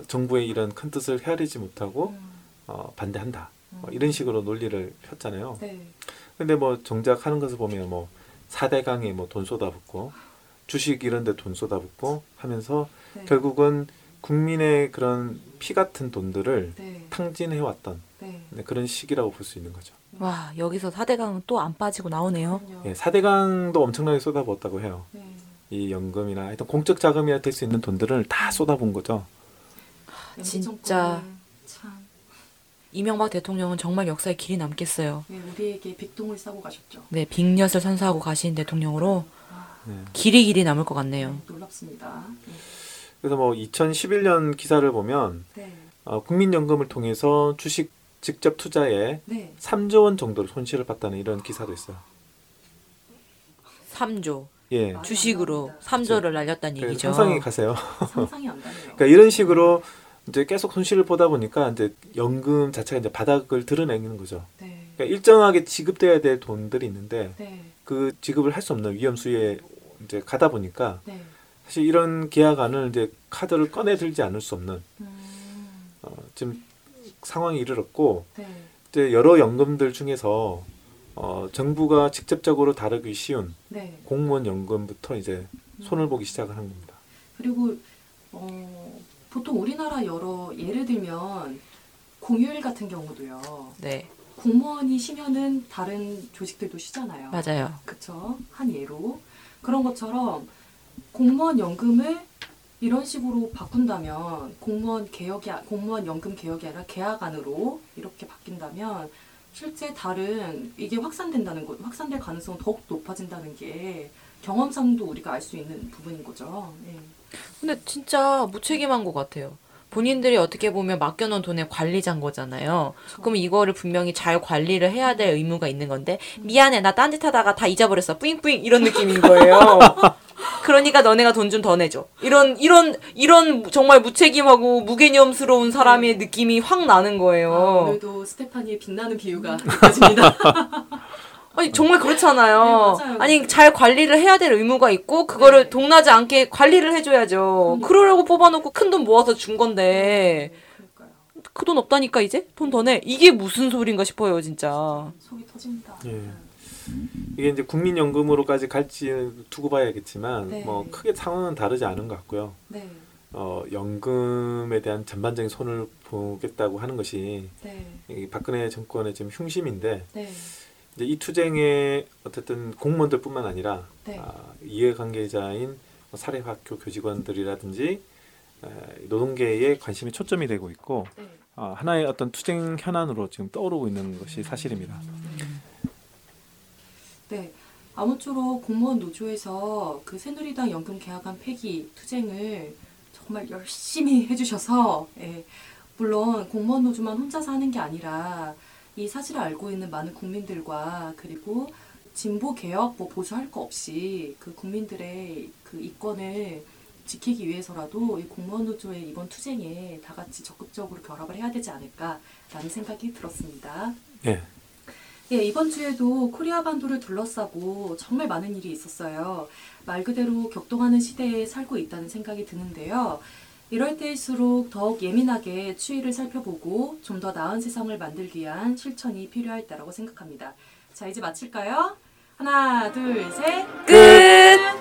정부의 이런 큰 뜻을 헤아리지 못하고 반대한다. 이런 식으로 논리를 폈잖아요. 네. 근데 뭐 정작 하는 것을 보면 뭐 4대강에 뭐 돈 쏟아붓고 주식 이런 데 돈 쏟아붓고 하면서 네. 결국은 국민의 그런 피 같은 돈들을 네. 탕진해왔던 네. 그런 시기라고 볼 수 있는 거죠. 와, 여기서 4대강은 또 안 빠지고 나오네요. 네, 4대강도 엄청나게 쏟아부었다고 해요. 네. 이 연금이나 하여튼 공적 자금이나 될 수 있는 돈들을 다 쏟아본 거죠. 진짜 참. 이명박 대통령은 정말 역사에 길이 남겠어요. 네, 우리에게 빅동을 싸고 가셨죠. 네, 빅엿을 선사하고 가신 대통령으로 네. 길이 남을 것 같네요. 네, 놀랍습니다. 네. 그래서 뭐 2011년 기사를 보면 네. 국민연금을 통해서 주식 직접 투자에 네. 3조 원 정도를 손실을 봤다는 이런 기사도 있어요. 3조. 예. 주식으로 3조를 날렸다는 얘기죠. 상상이 가세요. 상상이 안 가네요. 그러니까 이런 식으로 이제 계속 손실을 보다 보니까 이제 연금 자체가 이제 바닥을 드러내는 거죠. 네. 그러니까 일정하게 지급돼야 될 돈들이 있는데 네. 그 지급을 할 수 없는 위험 수위에 이제 가다 보니까. 네. 사실 이런 계약안을 이제 카드를 꺼내 들지 않을 수 없는 지금 상황이 이르렀고 네. 이제 여러 연금들 중에서 정부가 직접적으로 다루기 쉬운 네. 공무원 연금부터 이제 손을 보기 시작을 한 겁니다. 그리고 보통 우리나라 여러 예를 들면 공휴일 같은 경우도요. 네. 공무원이 쉬면은 다른 조직들도 쉬잖아요. 맞아요. 그쵸? 한 예로. 그런 것처럼 공무원 연금을 이런 식으로 바꾼다면, 공무원 연금 개혁이 아니라 계약 안으로 이렇게 바뀐다면, 실제 다른, 이게 확산될 가능성은 더욱 높아진다는 게 경험상도 우리가 알 수 있는 부분인 거죠. 네. 근데 진짜 무책임한 것 같아요. 본인들이 어떻게 보면 맡겨놓은 돈의 관리자인 거잖아요. 그렇죠. 그럼 이거를 분명히 잘 관리를 해야 될 의무가 있는 건데, 미안해, 나 딴짓 하다가 다 잊어버렸어. 뿌잉뿌잉, 이런 느낌인 거예요. 그러니까 너네가 돈 좀 더 내줘. 이런 정말 무책임하고 무개념스러운 사람의 느낌이 확 나는 거예요. 아, 오늘도 스테파니의 빛나는 비유가 느껴집니다. 아니, 정말 그렇잖아요. 네, 아니, 잘 관리를 해야 될 의무가 있고, 그거를 네. 동나지 않게 관리를 해줘야죠. 그러려고 뽑아놓고 큰 돈 모아서 준 건데, 네, 그 돈 없다니까, 이제? 돈 더 내? 이게 무슨 소린가 싶어요, 진짜. 속이 터집니다. 예. 이게 이제 국민연금으로까지 갈지 두고 봐야겠지만, 네. 뭐, 크게 상황은 다르지 않은 것 같고요. 네. 연금에 대한 전반적인 손을 보겠다고 하는 것이, 네. 이 박근혜 정권의 지금 흉심인데, 네. 이제 이 투쟁에 어쨌든 공무원들뿐만 아니라 네. 이해관계자인 사립학교 교직원들이라든지 노동계에 관심이 초점이 되고 있고 네. 하나의 어떤 투쟁 현안으로 지금 떠오르고 있는 것이 사실입니다. 네, 아무쪼록 공무원 노조에서 그 새누리당 연금 개혁안 폐기 투쟁을 정말 열심히 해주셔서 예, 물론 공무원 노조만 혼자서 하는 게 아니라 이 사실을 알고 있는 많은 국민들과 그리고 진보 개혁 뭐 보수할 거 없이 그 국민들의 그 이권을 지키기 위해서라도 이 공무원 노조의 이번 투쟁에 다 같이 적극적으로 결합을 해야 되지 않을까라는 생각이 들었습니다. 네. 예, 이번 주에도 코리아 반도를 둘러싸고 정말 많은 일이 있었어요. 말 그대로 격동하는 시대에 살고 있다는 생각이 드는데요. 이럴 때일수록 더욱 예민하게 추이를 살펴보고 좀 더 나은 세상을 만들기 위한 실천이 필요할 때라고 생각합니다. 자, 이제 마칠까요? 하나, 둘, 셋, 끝!